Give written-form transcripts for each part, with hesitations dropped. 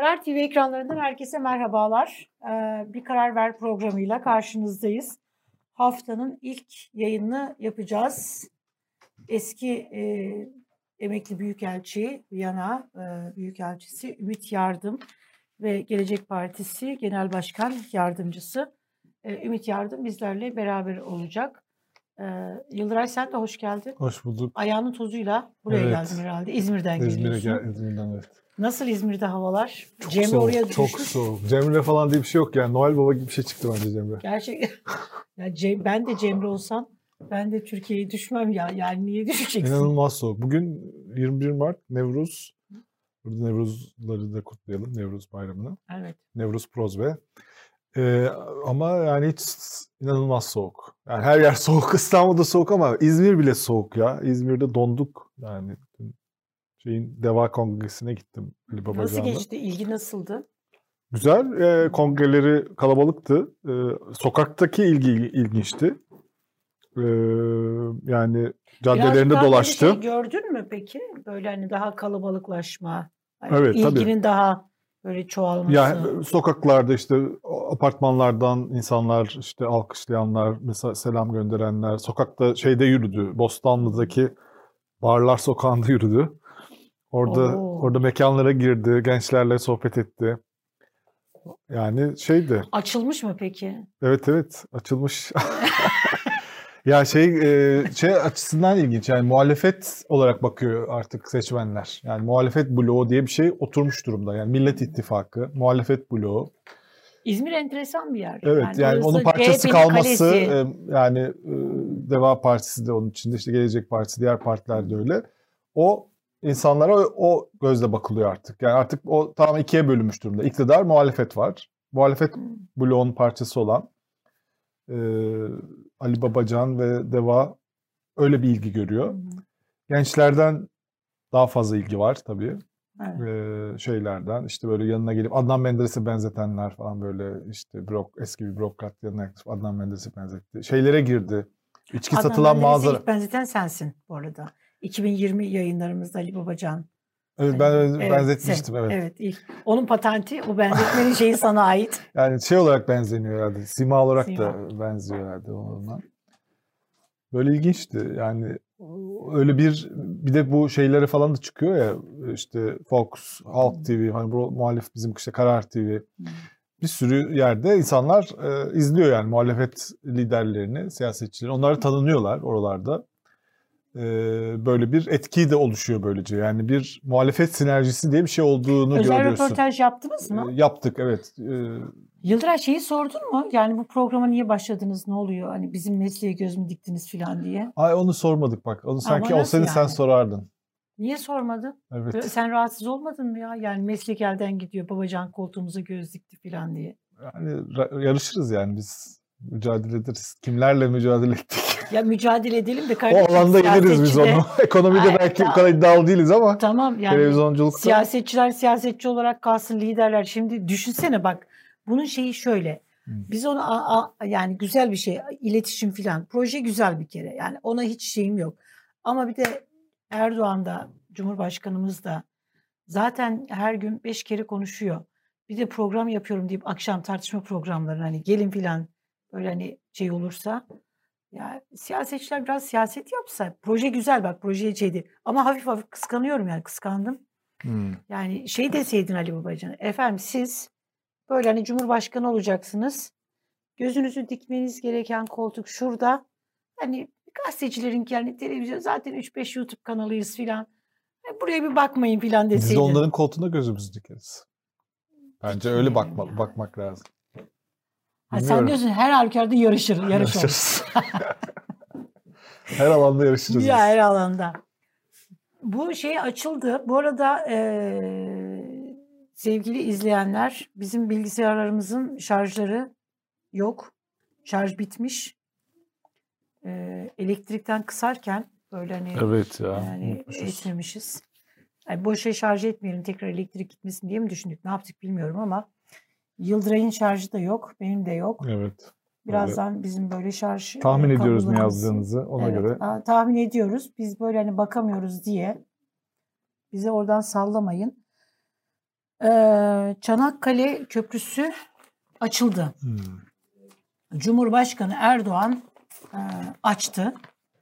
Karar TV ekranlarından herkese merhabalar. Bir Karar Ver programıyla karşınızdayız. Haftanın ilk yayınını yapacağız. Eski emekli Büyükelçi, Viyana Büyükelçisi Ümit Yardım ve Gelecek Partisi Genel Başkan Yardımcısı Ümit Yardım bizlerle beraber olacak. Yıldıray sen de hoş geldin. Hoş bulduk. Ayağının tozuyla buraya geldin herhalde. İzmir'den geliyorsun. İzmir'den evet. Nasıl İzmir'de havalar? Çok Cemre soğuk, oraya düşmüş. Çok soğuk. Cemre falan diye bir şey yok yani. Noel Baba gibi bir şey çıktı bence Cemre. Gerçekten. Yani ben de Cemre olsam ben de Türkiye'ye düşmem ya. Yani niye düşeceksin? İnanılmaz soğuk. Bugün 21 Mart Nevruz. Burada Nevruzları da kutlayalım. Nevruz bayramını. Evet. Nevruz Prozbe. Ama yani hiç inanılmaz soğuk. Yani her yer soğuk. İstanbul'da soğuk ama İzmir bile soğuk ya. İzmir'de donduk. Yani Deva Kongresi'ne gittim Ali Babacan'la. Nasıl geçti? İlgi nasıldı? Güzel. Kongreleri kalabalıktı. Sokaktaki ilgi ilginçti. Yani caddelerinde dolaştı. Şey gördün mü peki? Böyle hani daha kalabalıklaşma. Yani evet, ilginin tabii daha böyle çoğalması. Yani sokaklarda işte apartmanlardan insanlar işte alkışlayanlar, mesela selam gönderenler. Sokakta şeyde yürüdü. Bostanlı'daki Barlar Sokağı'nda yürüdü. Orada mekanlara girdi, gençlerle sohbet etti. Yani şeydi. Açılmış mı peki? Evet, açılmış. Ya şey açısından ilginç. Yani muhalefet olarak bakıyor artık seçmenler. Yani muhalefet bloğu diye bir şey oturmuş durumda. Yani Millet İttifakı, muhalefet bloğu. İzmir enteresan bir yer. Evet, yani onun parçası kalması, yani Deva Partisi de onun içinde, işte Gelecek Partisi, diğer partiler de öyle. İnsanlara o gözle bakılıyor artık. Yani artık o tam ikiye bölünmüş durumda. İktidar, muhalefet var. Muhalefet bloğunun parçası olan Ali Babacan ve Deva öyle bir ilgi görüyor. Gençlerden daha fazla ilgi var tabii. Evet. Şeylerden işte böyle yanına gelip Adnan Menderes'e benzetenler falan, böyle işte eski bir bürokrat yanına Adnan Menderes'e benzetti. Şeylere girdi. İçki Adnan satılan mağazalara. Adnan Menderes'e benzeten sensin bu arada. 2020 yayınlarımızda Ali Babacan. Evet, ben benzetmiştim. Evet. İlk. Onun patenti, o benzetmenin şeyi sana ait. Yani şey olarak benzeniyor herhalde. Sima olarak da benziyor herhalde onunla. Böyle ilginçti. Yani öyle bir de bu şeylere falan da çıkıyor ya. İşte Fox, Halk TV, hani muhalif bizim işte Karar TV. Bir sürü yerde insanlar izliyor yani muhalefet liderlerini, siyasetçileri. Onlar tanınıyorlar oralarda. Böyle bir etki de oluşuyor böylece. Yani bir muhalefet sinerjisi diye bir şey olduğunu görüyorsun. Özel röportaj yaptınız mı? Yaptık, evet. Yıldıray şeyi sordun mu? Yani bu programa niye başladınız? Ne oluyor? Hani bizim mesleğe göz mü diktiniz falan diye. Ay, onu sormadık bak. Onu sanki olsaydı yani sen sorardın. Niye sormadın? Evet. Sen rahatsız olmadın mı ya? Yani meslek elden gidiyor. Babacan koltuğumuza göz dikti falan diye. Yani yarışırız yani biz. Mücadele ederiz. Kimlerle mücadele ettik? Ya mücadele edelim de kardeşim. O alanda gideriz biz onu. Ekonomide belki bu kadar iddialı değiliz ama. Tamam yani. Televizyonculukta. Siyasetçiler siyasetçi olarak kalsın, liderler. Şimdi düşünsene bak. Bunun şeyi şöyle. Biz onu yani güzel bir şey. İletişim filan. Proje güzel bir kere. Yani ona hiç şeyim yok. Ama bir de Erdoğan da, Cumhurbaşkanımız da zaten her gün 5 kere konuşuyor. Bir de program yapıyorum deyip akşam tartışma programları, hani gelin filan, öyle hani şey olursa. Ya siyasetçiler biraz siyaset yapsa, proje güzel bak, proje şeydi ama hafif kıskanıyorum yani, kıskandım. Yani şey deseydin Ali Babacan'a, efendim siz böyle hani Cumhurbaşkanı olacaksınız, gözünüzü dikmeniz gereken koltuk şurada, hani gazetecilerin yani televizyon zaten 3-5 YouTube kanalıyız filan, buraya bir bakmayın filan deseydin. Biz de onların koltuğuna gözümüzü dikeriz. Bence öyle bakmak lazım. Ha, sen diyorsun her halükarda yarışırız. Her alanda yarışırız. Ya, her alanda. Bu şey açıldı. Bu arada sevgili izleyenler, bizim bilgisayarlarımızın şarjları yok. Şarj bitmiş. Elektrikten kısarken böyle hani, evet ya, yani etmemişiz. Yani boşa şarj etmeyelim, tekrar elektrik gitmesin diye mi düşündük? Ne yaptık bilmiyorum ama Yıldıray'ın şarjı da yok, benim de yok. Evet. Birazdan bizim böyle şarj... Tahmin ediyoruz mu yazdığınızı ona göre. Tahmin ediyoruz. Biz böyle hani bakamıyoruz diye bize oradan sallamayın. Çanakkale Köprüsü açıldı. Hmm. Cumhurbaşkanı Erdoğan açtı.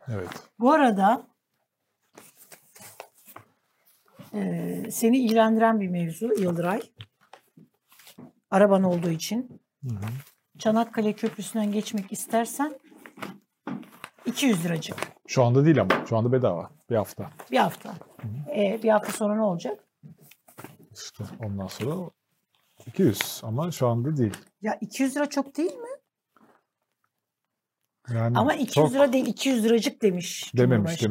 Evet. Bu arada seni ilgilendiren bir mevzu Yıldıray. Araban olduğu için. Hı hı. Çanakkale Köprüsü'nden geçmek istersen 200 liracık. Şu anda değil ama. Şu anda bedava. Bir hafta. Bir hafta. Hı hı. Bir hafta sonra ne olacak? İşte ondan sonra 200 ama şu anda değil. Ya 200 lira çok değil mi? Yani ama 200 lira değil, 200 liracık demiş. Dememiş. 200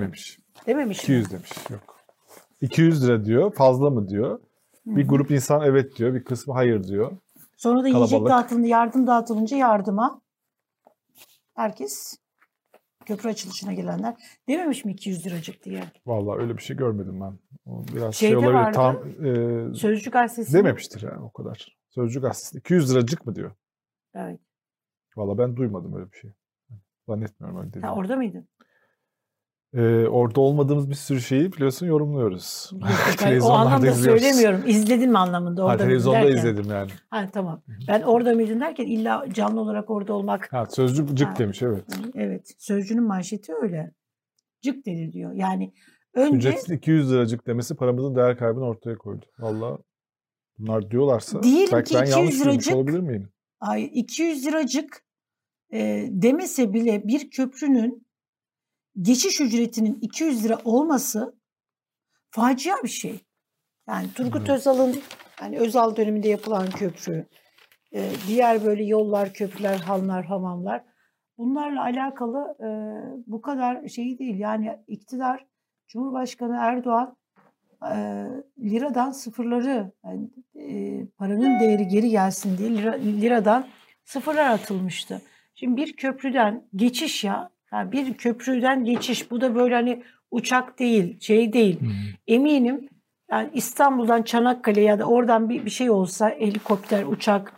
mi demiş? Yok. 200 lira diyor, fazla mı diyor. Hı. Bir grup insan evet diyor, bir kısmı hayır diyor. Sonra da kalabalık. Yiyecek dağıtılınca, yardım dağıtılınca yardıma. Herkes, köprü açılışına gelenler dememiş mi 200 liracık diye? Vallahi öyle bir şey görmedim ben. O biraz şeyde şey olabilir. Vardı, tam, Sözcü gazetesi. Dememiştir yani o kadar. Sözcü gazetesi. 200 liracık mı diyor? Evet. Vallahi ben duymadım öyle bir şey. Zannetmiyorum öyle dediğimi. Ha, orada mıydın? Orada olmadığımız bir sürü şeyi biliyorsun yorumluyoruz. O anlamda söylemiyorum. İzledim anlamında. Orada televizyonda izledim yani. Ha, tamam. Ben orada mıydın derken illa canlı olarak orada olmak. Ha, sözcük cık demiş evet. Evet. Sözcünün manşeti öyle. Cık dedi diyor. Yani önce... Ücretsiz 200 liracık demesi paramızın değer kaybını ortaya koydu. Vallahi bunlar diyorlarsa... Diyelim ki 200 liracık... Olabilir miyim? Ay, 200 liracık demese bile bir köprünün geçiş ücretinin 200 lira olması facia bir şey. Yani Turgut Özal'ın yani Özal döneminde yapılan köprü, diğer böyle yollar, köprüler, hanlar, hamamlar bunlarla alakalı bu kadar şey değil. Yani iktidar, Cumhurbaşkanı Erdoğan liradan sıfırları, yani paranın değeri geri gelsin diye liradan sıfırlar atılmıştı. Şimdi bir köprüden geçiş ya. Yani bir köprüden geçiş, bu da böyle hani uçak değil, şey değil. Hmm. Eminim yani İstanbul'dan Çanakkale ya da oradan bir şey olsa helikopter, uçak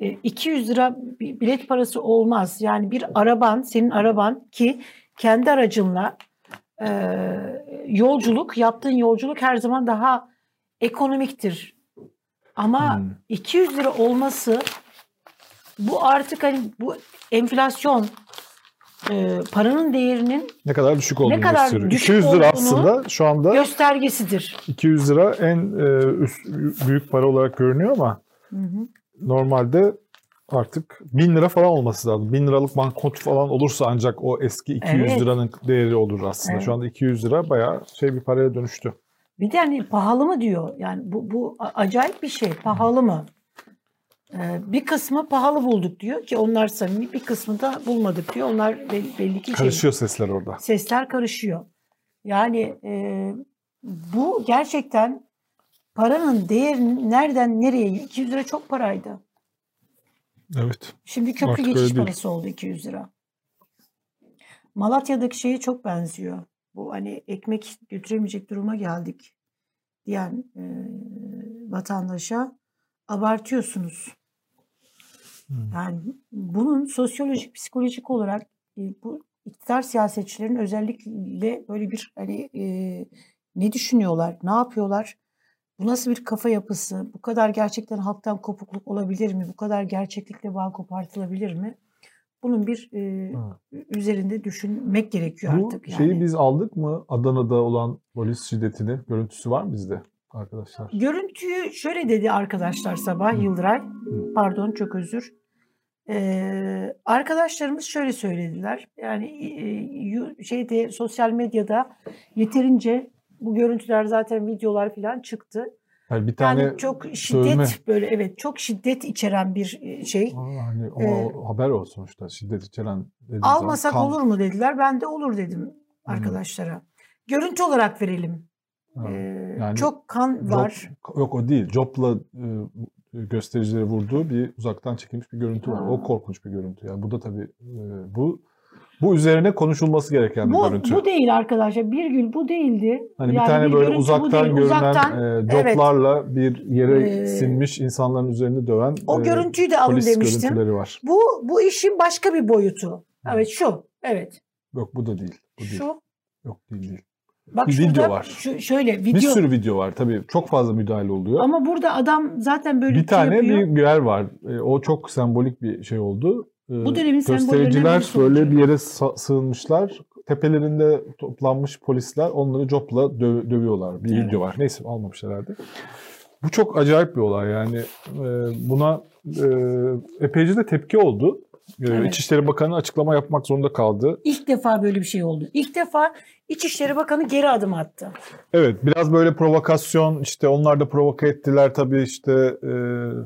200 lira bilet parası olmaz. Yani bir araban, senin araban ki kendi aracınla yolculuk, yaptığın yolculuk her zaman daha ekonomiktir. Ama 200 lira olması bu artık hani bu enflasyon paranın değerinin ne kadar düşük olduğunu gösteriyor. 200 lira aslında şu anda göstergesidir. 200 lira en büyük para olarak görünüyor ama normalde artık 1000 lira falan olması lazım. 1000 liralık banknot falan olursa ancak o eski 200 liranın değeri olur aslında. Evet. Şu anda 200 lira bayağı şey bir paraya dönüştü. Bir de hani pahalı mı diyor. Yani bu acayip bir şey. Pahalı mı? Bir kısmı pahalı bulduk diyor ki onlar samimi, bir kısmı da bulmadık diyor. Onlar belli ki karışıyor şey, sesler orada. Sesler karışıyor. Yani bu gerçekten paranın değerini nereden nereye, 200 lira çok paraydı. Evet. Şimdi köprü artık geçiş parası oldu 200 lira. Malatya'daki şeye çok benziyor. Bu hani ekmek götüremeyecek duruma geldik diyen vatandaşa abartıyorsunuz. Yani bunun sosyolojik, psikolojik olarak bu iktidar siyasetçilerin özellikle böyle bir hani ne düşünüyorlar, ne yapıyorlar, bu nasıl bir kafa yapısı, bu kadar gerçekten halktan kopukluk olabilir mi, bu kadar gerçeklikle bağ kopartılabilir mi? Bunun bir üzerinde düşünmek gerekiyor bu artık. Bu şeyi yani. Biz aldık mı Adana'da olan polis şiddetini? Görüntüsü var mı bizde? Arkadaşlar. Görüntüyü şöyle dedi arkadaşlar sabah Yıldıray. Pardon çok özür. Arkadaşlarımız şöyle söylediler. Yani şeyde sosyal medyada yeterince bu görüntüler zaten videolar falan çıktı. Yani bir tane yani çok şiddet sövme. Böyle evet çok şiddet içeren bir şey. Yani o haber olsun işte şiddet içeren. Almasak zaman, olur mu dediler. Ben de olur dedim arkadaşlara. Görüntü olarak verelim. Yani çok kan var. Yok o değil. Copla göstericileri vurduğu bir uzaktan çekilmiş bir görüntü var. O korkunç bir görüntü. Yani bu da tabii bu üzerine konuşulması gereken bir görüntü. Bu değil arkadaşlar. Bir gün bu değildi. Hani yani bir tane bir böyle uzaktan görünen coplarla bir yere sinmiş insanların üzerine döven o görüntüyü de alın demiştim. Var. Bu işin başka bir boyutu. Evet şu. Evet. Yok bu da değil. Bu şu. Değil. Yok değil. Bak video şurada, var. Şöyle video. Bir sürü video var tabii. Çok fazla müdahale oluyor. Ama burada adam zaten böyle bir tane yapıyor. Bir yer var. O çok sembolik bir şey oldu. Bu dönemin göstericiler böyle bir yere sığınmışlar. Tepelerinde toplanmış polisler onları copla dövüyorlar. Bir video var. Neyse almamış herhalde. Bu çok acayip bir olay yani. Buna epeyce de tepki oldu. Evet. İçişleri Bakanı açıklama yapmak zorunda kaldı. İlk defa böyle bir şey oldu. İlk defa İçişleri Bakanı geri adım attı. Evet, biraz böyle provokasyon, işte onlar da provoke ettiler tabii işte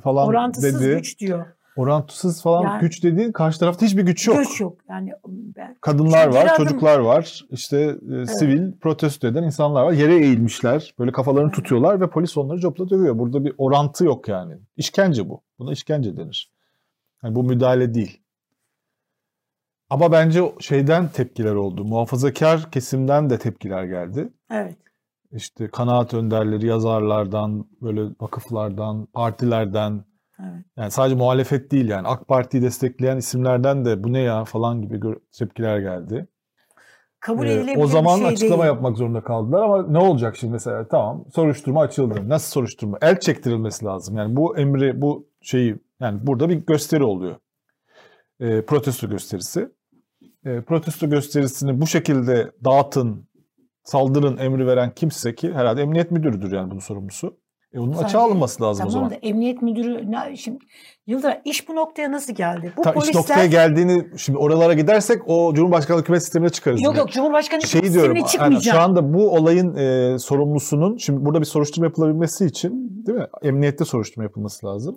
falan orantısız dedi. Orantısız güç diyor. Orantısız falan yani, güç dediğin karşı tarafta hiçbir güç yok. Güç yok yani. Kadınlar var, çocuklar var, işte sivil protesto eden insanlar var. Yere eğilmişler, böyle kafalarını tutuyorlar ve polis onları copla dövüyor. Burada bir orantı yok yani. İşkence bu. Buna işkence denir. Yani bu müdahale değil. Ama bence şeyden tepkiler oldu. Muhafazakar kesimden de tepkiler geldi. Evet. İşte kanaat önderleri, yazarlardan, böyle vakıflardan, partilerden. Evet. Yani sadece muhalefet değil yani. AK Parti'yi destekleyen isimlerden de bu ne ya falan gibi tepkiler geldi. Kabul edilebilir. O zaman şey açıklama değil. Yapmak zorunda kaldılar ama ne olacak şimdi mesela? Tamam, soruşturma açıldı. Nasıl soruşturma? El çektirilmesi lazım. Yani bu emri, bu şeyi, yani burada bir gösteri oluyor. Protesto gösterisi. Protesto gösterisini bu şekilde dağıtın, saldırın emri veren kimse ki herhalde emniyet müdürüdür yani bunun sorumlusu. Onun açığa alınması lazım o zaman. Tamam da emniyet müdürü şimdi Yıldıray iş bu noktaya nasıl geldi? Bu polisler... İş noktaya geldiğini şimdi oralara gidersek o Cumhurbaşkanlığı hükümet sistemine çıkarız. Yok yok, Cumhurbaşkanlığı sistemine çıkmayacağım. Şu anda bu olayın sorumlusunun şimdi burada bir soruşturma yapılabilmesi için değil mi? Emniyette soruşturma yapılması lazım.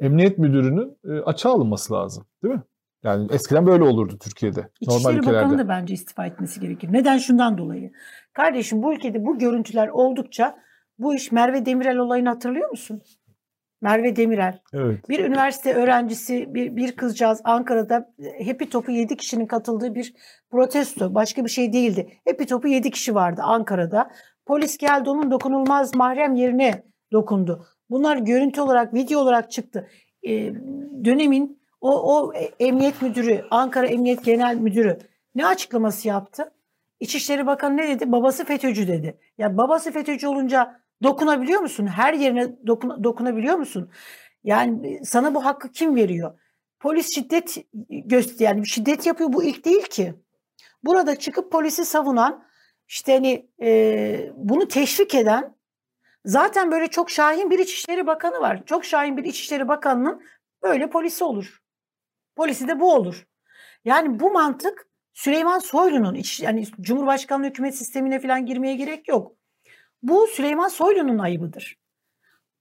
Emniyet müdürünün açığa alınması lazım değil mi? Yani eskiden böyle olurdu Türkiye'de. İçişleri Bakanı da bence istifa etmesi gerekir. Neden? Şundan dolayı. Kardeşim bu ülkede bu görüntüler oldukça bu iş Merve Demirel olayını hatırlıyor musun? Merve Demirel. Evet. Bir üniversite öğrencisi, bir kızcağız Ankara'da Happy Top'u 7 kişinin katıldığı bir protesto. Başka bir şey değildi. Happy Top'u 7 kişi vardı Ankara'da. Polis geldi, onun dokunulmaz mahrem yerine dokundu. Bunlar görüntü olarak, video olarak çıktı. Dönemin o emniyet müdürü, Ankara Emniyet Genel Müdürü ne açıklaması yaptı? İçişleri Bakanı ne dedi? Babası FETÖ'cü dedi. Ya babası FETÖ'cü olunca dokunabiliyor musun? Her yerine dokunabiliyor musun? Yani sana bu hakkı kim veriyor? Polis şiddet gösteriyor. Yani şiddet yapıyor, bu ilk değil ki. Burada çıkıp polisi savunan, işte hani bunu teşvik eden, zaten böyle çok şahin bir İçişleri Bakanı var. Çok şahin bir İçişleri Bakanı'nın böyle polisi olur. Polisi de bu olur. Yani bu mantık Süleyman Soylu'nun, yani Cumhurbaşkanlığı hükümet sistemine falan girmeye gerek yok. Bu Süleyman Soylu'nun ayıbıdır.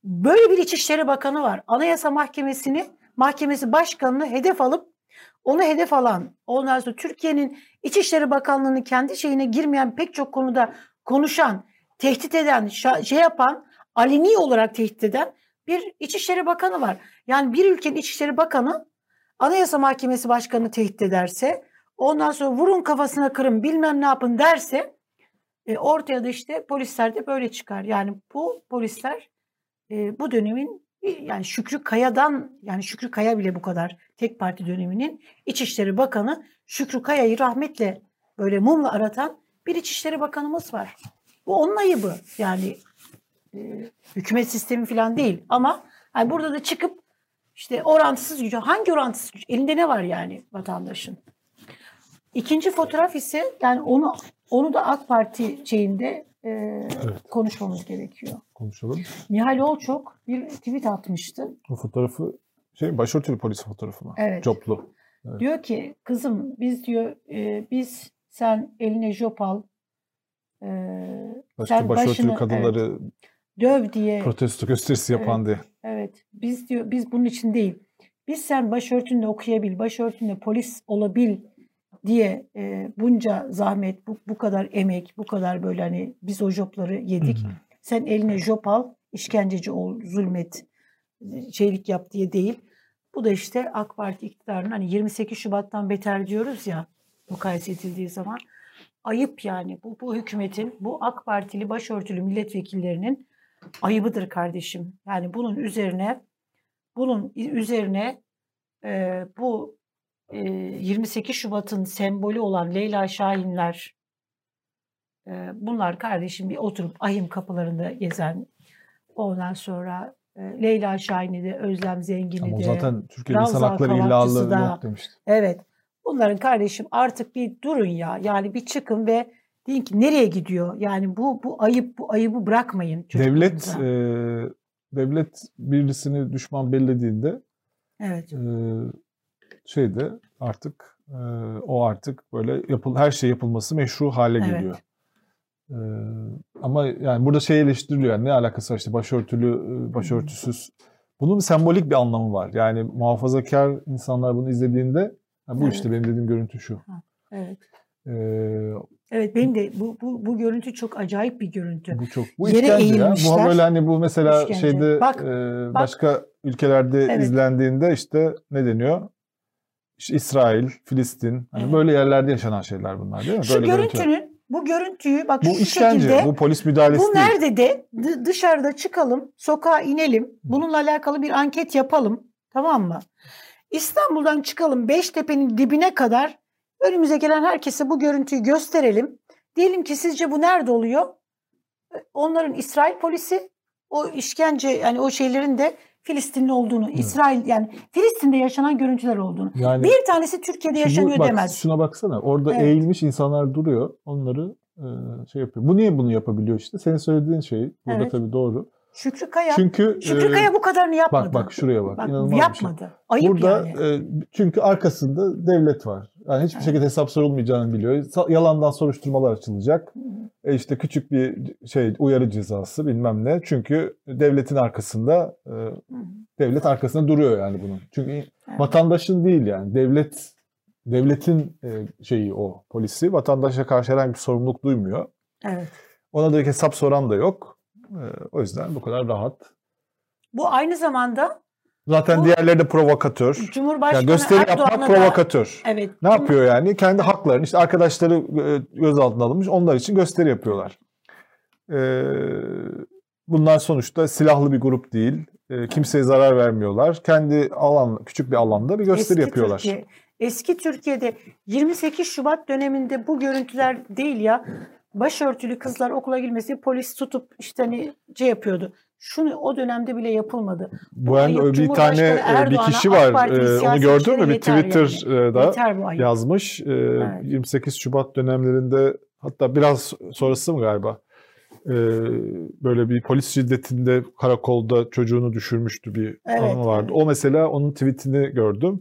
Böyle bir İçişleri Bakanı var. Anayasa Mahkemesi Başkanı'nı hedef alıp onu hedef alan, ondan sonra Türkiye'nin İçişleri Bakanlığı'nın kendi şeyine girmeyen, pek çok konuda konuşan, tehdit eden, şey yapan, aleni olarak tehdit eden bir İçişleri Bakanı var. Yani bir ülkenin İçişleri Bakanı Anayasa Mahkemesi Başkanı'nı tehdit ederse, ondan sonra vurun kafasına Kırım, bilmem ne yapın derse, ortaya da işte polisler de böyle çıkar. Yani bu polisler bu dönemin, yani Şükrü Kaya'dan, yani Şükrü Kaya bile bu kadar, tek parti döneminin İçişleri Bakanı Şükrü Kaya'yı rahmetle böyle mumla aratan bir İçişleri Bakanımız var. Bu onun ayıbı. Yani hükümet sistemi falan değil ama yani burada da çıkıp işte orantısız gücü, hangi orantısız gücü? Elinde ne var yani vatandaşın? İkinci fotoğraf ise yani onu da AK Parti şeyinde evet, konuşmamız gerekiyor. Konuşalım. Nihal Olçok bir tweet atmıştı. O fotoğrafı şey, başörtülü polis fotoğrafı mı? Evet. Coplu. Evet. Diyor ki kızım biz diyor biz sen eline jop al, sen başörtülü kadınları döv diye protesto gösterisi yapan diye. Evet. Biz diyor biz bunun için değil. Biz sen başörtünle okuyabil, başörtünle polis olabil diye bunca zahmet, bu kadar emek, bu kadar böyle hani biz o jopları yedik. Hı hı. Sen eline jop al, işkenceci ol, zulmet, şeylik yap diye değil. Bu da işte AK Parti iktidarının hani 28 Şubat'tan beter diyoruz ya mukayese edildiği zaman. Ayıp yani. Bu hükümetin, bu AK Partili başörtülü milletvekillerinin ayıbıdır kardeşim. Yani bunun üzerine bu 28 Şubat'ın sembolü olan Leyla Şahinler, Bunlar kardeşim bir oturup ahim kapılarında gezen, ondan sonra Leyla Şahin'i de, Özlem Zengin'i de. Ama zaten Türkiye'nin insan hakları ihlalları yok demişti. Evet. Bunların kardeşim artık bir durun ya. Yani bir çıkın ve deyin ki nereye gidiyor? Yani bu ayıp, bu ayıbı bırakmayın. Devlet birisini düşman bellediğinde evet. Şeyde artık o artık böyle her şey yapılması meşru hale geliyor. Evet. Ama yani burada şey eleştiriliyor, yani ne alakası var işte başörtülü, başörtüsüz. Bunun sembolik bir anlamı var. Yani muhafazakar insanlar bunu izlediğinde bu evet. işte benim dediğim görüntü şu. Ha, evet. Evet benim de bu görüntü çok acayip bir görüntü. Bu çok bu yere eğilmişler. Bu böyle hani bu mesela işkence. Şeyde bak, başka ülkelerde evet. izlendiğinde işte ne deniyor? İşte İsrail, Filistin, hani evet. böyle yerlerde yaşanan şeyler bunlar değil mi? Şu böyle görüntünün bu görüntüyü bak bu şu işkence, şekilde bu polis müdahalesi. Bu nerede de dışarıda çıkalım, sokağa inelim. Bununla alakalı bir anket yapalım. Tamam mı? İstanbul'dan çıkalım Beştepe'nin dibine kadar önümüze gelen herkese bu görüntüyü gösterelim. Diyelim ki sizce bu nerede oluyor? Onların İsrail polisi o işkence yani o şeylerin de Filistinli olduğunu, evet. İsrail yani Filistin'de yaşanan görüntüler olduğunu. Yani, bir tanesi Türkiye'de yaşanıyor bak, demez. Şuna baksana orada evet. eğilmiş insanlar duruyor onları şey yapıyor. Bu niye bunu yapabiliyor işte? Senin söylediğin şey burada evet. tabii doğru. Şükrü Kaya. Çünkü Şükrü Kaya bu kadarını yapmadı. Bak şuraya bak. İnanılmaz yapmadı. Şey. Ayıp burada yani. Çünkü arkasında devlet var. Yani hiçbir evet. şekilde hesap sorulmayacağını biliyor. Yalandan soruşturmalar açılacak. İşte küçük bir şey uyarı cezası bilmem ne. Çünkü devletin arkasında devlet arkasında duruyor yani bunun. Çünkü evet. vatandaşın değil yani devletin şeyi o polisi vatandaşa karşı herhangi bir sorumluluk duymuyor. Evet. Ona da hesap soran da yok. O yüzden bu kadar rahat. Bu aynı zamanda zaten diğerleri de provokatör. Cumhurbaşkanı yani gösteri yapmak provokatör. Da, evet. Ne yapıyor yani? Kendi haklarını işte arkadaşları gözaltına alınmış. Onlar için gösteri yapıyorlar. Bunlar sonuçta silahlı bir grup değil. Kimseye zarar vermiyorlar. Kendi alan küçük bir alanda bir gösteri yapıyorlar. Eski Türkiye'de 28 Şubat döneminde bu görüntüler değil ya. Başörtülü kızlar okula girmesi polis tutup işte hani şey yapıyordu. Şunu o dönemde bile yapılmadı. Bu bir tane bir kişi var. Onu gördün mü? Bir Twitter'da yani. Yazmış. Evet. 28 Şubat dönemlerinde hatta biraz sonrası mı galiba? Böyle bir polis şiddetinde karakolda çocuğunu düşürmüştü bir evet, anı vardı. Evet. O mesela onun tweetini gördüm.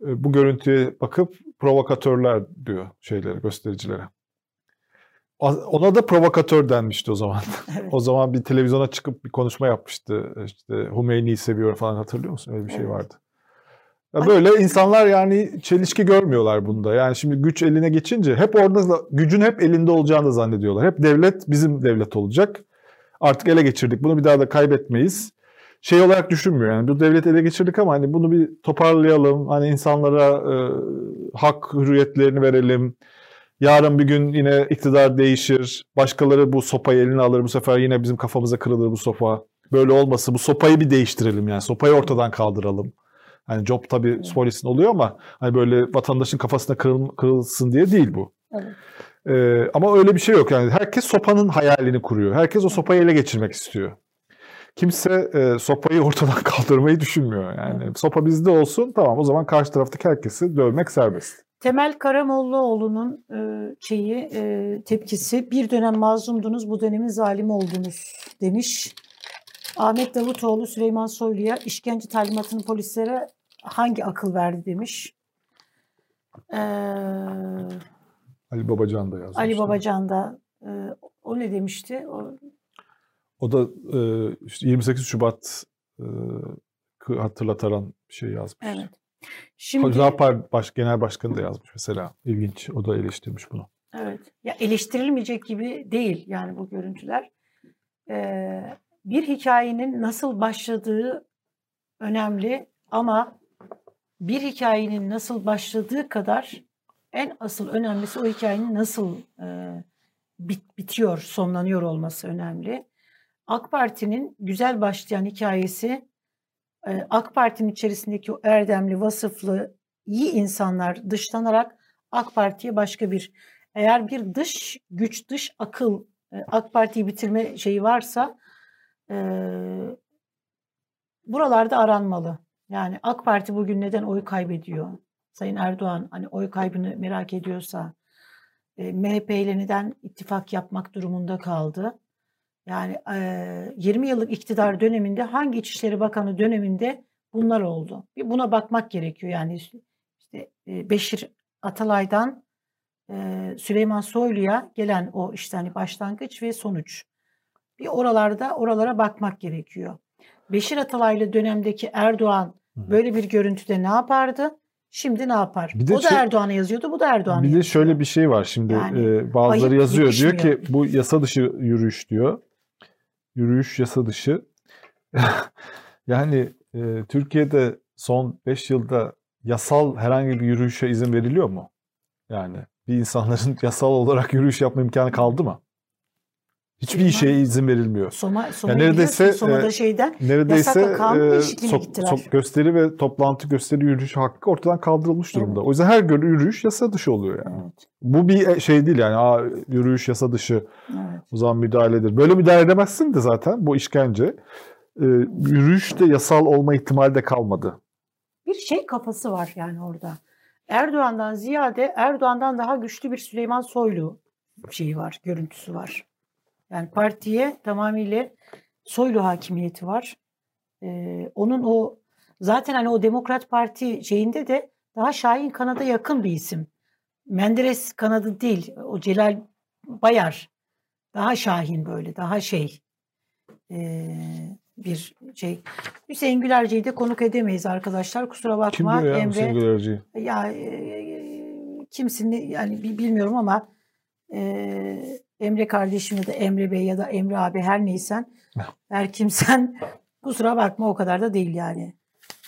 Bu görüntüye bakıp provokatörler diyor şeylere, göstericilere. Ona da provokatör denmişti o zaman. Evet. O zaman bir televizyona çıkıp bir konuşma yapmıştı. İşte Hümeyni'yi seviyor falan, hatırlıyor musun? Öyle bir şey evet. vardı. Ya böyle insanlar yani çelişki görmüyorlar bunda. Yani şimdi güç eline geçince hep orada gücün hep elinde olacağını zannediyorlar. Hep devlet bizim devlet olacak. Artık ele geçirdik. Bunu bir daha da kaybetmeyiz. Şey olarak düşünmüyor yani bu devleti ele geçirdik ama hani bunu bir toparlayalım. Hani insanlara hak hürriyetlerini verelim. Yarın bir gün yine iktidar değişir. Başkaları bu sopayı eline alır. Bu sefer yine bizim kafamıza kırılır bu sopa. Böyle olmasın. Bu sopayı bir değiştirelim yani. Sopayı ortadan kaldıralım. Hani job tabii polisin oluyor ama hani böyle vatandaşın kafasına kırılsın diye değil bu. Evet. Ama öyle bir şey yok yani. Herkes sopanın hayalini kuruyor. Herkes o sopayı ele geçirmek istiyor. Kimse sopayı ortadan kaldırmayı düşünmüyor yani. Evet. Sopa bizde olsun tamam, o zaman karşı taraftaki herkesi dövmek serbest. Temel Karamollaoğlu'nun tepkisi, bir dönem mazlumdunuz, bu dönemin zalimi oldunuz demiş. Ahmet Davutoğlu Süleyman Soylu'ya işkence talimatını polislere hangi akıl verdi demiş. Ali Babacan da yazmış. Ali Babacan da o ne demişti? O da işte 28 Şubat hatırlataran bir şey yazmış. Evet. Şimdi Genel Başkanı da yazmış mesela. İlginç. O da eleştirmiş bunu. Evet. Ya eleştirilmeyecek gibi değil yani bu görüntüler. Bir hikayenin nasıl başladığı önemli ama bir hikayenin nasıl başladığı kadar en asıl önemlisi o hikayenin nasıl bitiyor, sonlanıyor olması önemli. AK Parti'nin güzel başlayan hikayesi, AK Parti'nin içerisindeki o erdemli, vasıflı, iyi insanlar dışlanarak AK Parti'ye başka bir eğer bir dış güç, dış akıl AK Parti'yi bitirme şeyi varsa buralarda aranmalı. Yani AK Parti bugün neden oy kaybediyor? Sayın Erdoğan hani oy kaybını merak ediyorsa MHP ile neden ittifak yapmak durumunda kaldı? Yani 20 yıllık iktidar döneminde hangi İçişleri Bakanı döneminde bunlar oldu? Bir buna bakmak gerekiyor. Yani işte Beşir Atalay'dan Süleyman Soylu'ya gelen o işte hani başlangıç ve sonuç. Bir oralara bakmak gerekiyor. Beşir Atalay'lı dönemdeki Erdoğan böyle bir görüntüde ne yapardı? Şimdi ne yapar? O da Erdoğan'a yazıyordu, bu da Erdoğan'a yazıyordu. Bir de şöyle bir şey var şimdi, yani, bazıları yazıyor diyor ki bu yasa dışı yürüyüş diyor. Yürüyüş yasa dışı. Yani Türkiye'de son 5 yılda yasal herhangi bir yürüyüşe izin veriliyor mu? Yani bir insanların yasal olarak yürüyüş yapma imkanı kaldı mı? Hiçbir şeye izin verilmiyor. Yani neredeyse gösteri ve toplantı, gösteri, yürüyüş hakkı ortadan kaldırılmış durumda. Evet. O yüzden her yürüyüş yasa dışı oluyor yani. Evet. Bu bir şey değil yani, yürüyüş yasa dışı, evet, o zaman müdahaledir. Böyle müdahale edemezsin de zaten, bu işkence. Yürüyüşte yasal olma ihtimali de kalmadı. Bir şey kafası var yani orada. Erdoğan'dan ziyade, Erdoğan'dan daha güçlü bir Süleyman Soylu şeyi var, görüntüsü var. Yani partiye tamamıyla Soylu hakimiyeti var. Onun o zaten hani o Demokrat Parti şeyinde de daha Şahin kanada yakın bir isim. Menderes kanadı değil. O Celal Bayar. Daha Şahin böyle. Daha şey bir şey. Hüseyin Gülerci'yi de konuk edemeyiz arkadaşlar. Kusura bakma. Kim diyor ya Hüseyin Gülerci'yi? Ya kimsin yani bilmiyorum ama Emre kardeşimle de Emre Bey ya da Emre abi, her neysen, her kimsen, kusura bakma, o kadar da değil yani.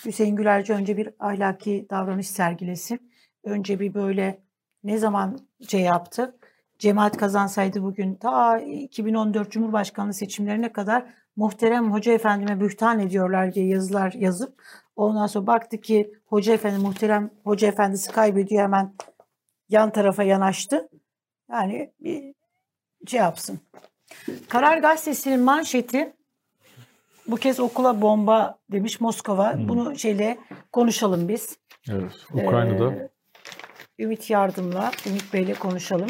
Hüseyin Gülerci önce bir ahlaki davranış sergilesin. Önce bir böyle ne zaman şey yaptı? Cemaat kazansaydı bugün ta 2014 Cumhurbaşkanlığı seçimlerine kadar muhterem Hoca Efendi'me bühtan ediyorlar diye yazılar yazıp ondan sonra baktı ki Hoca Efendi, muhterem Hoca Efendisi kaybediyor, hemen yan tarafa yanaştı. Yani bir şey yapsın. Karar Gazetesi'nin manşeti bu kez okula bomba demiş Moskova. Bunu şeyle konuşalım biz. Evet, Ukrayna'da. Ümit Yardım'la, Ümit Bey'le konuşalım.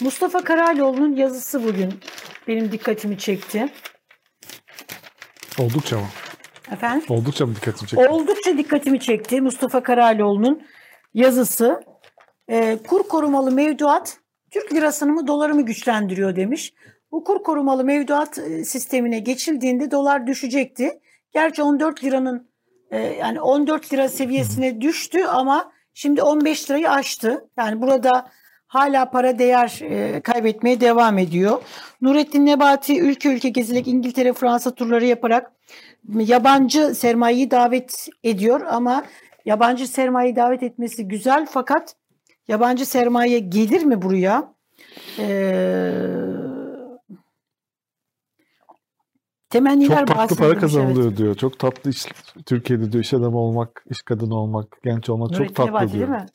Mustafa Karaloğlu'nun yazısı bugün benim dikkatimi çekti. Oldukça mı? Efendim? Oldukça mı dikkatimi çekti? Oldukça dikkatimi çekti Mustafa Karaloğlu'nun yazısı. Kur korumalı mevduat Türk lirasını mı doları mı güçlendiriyor demiş. Bu kur korumalı mevduat sistemine geçildiğinde dolar düşecekti. Gerçi 14 liranın yani 14 lira seviyesine düştü ama şimdi 15 lirayı aştı. Yani burada hala para değer kaybetmeye devam ediyor. Nurettin Nebati ülke gezerek İngiltere, Fransa turları yaparak yabancı sermayeyi davet ediyor ama yabancı sermayeyi davet etmesi güzel fakat yabancı sermaye gelir mi buraya? Temenniler çok tatlı para kazanılıyor, evet, diyor. Çok tatlı iş, Türkiye'de diyor, iş adamı olmak, iş kadını olmak, genç olmak Nurettin çok tatlı Nebati, diyor. Değil mi?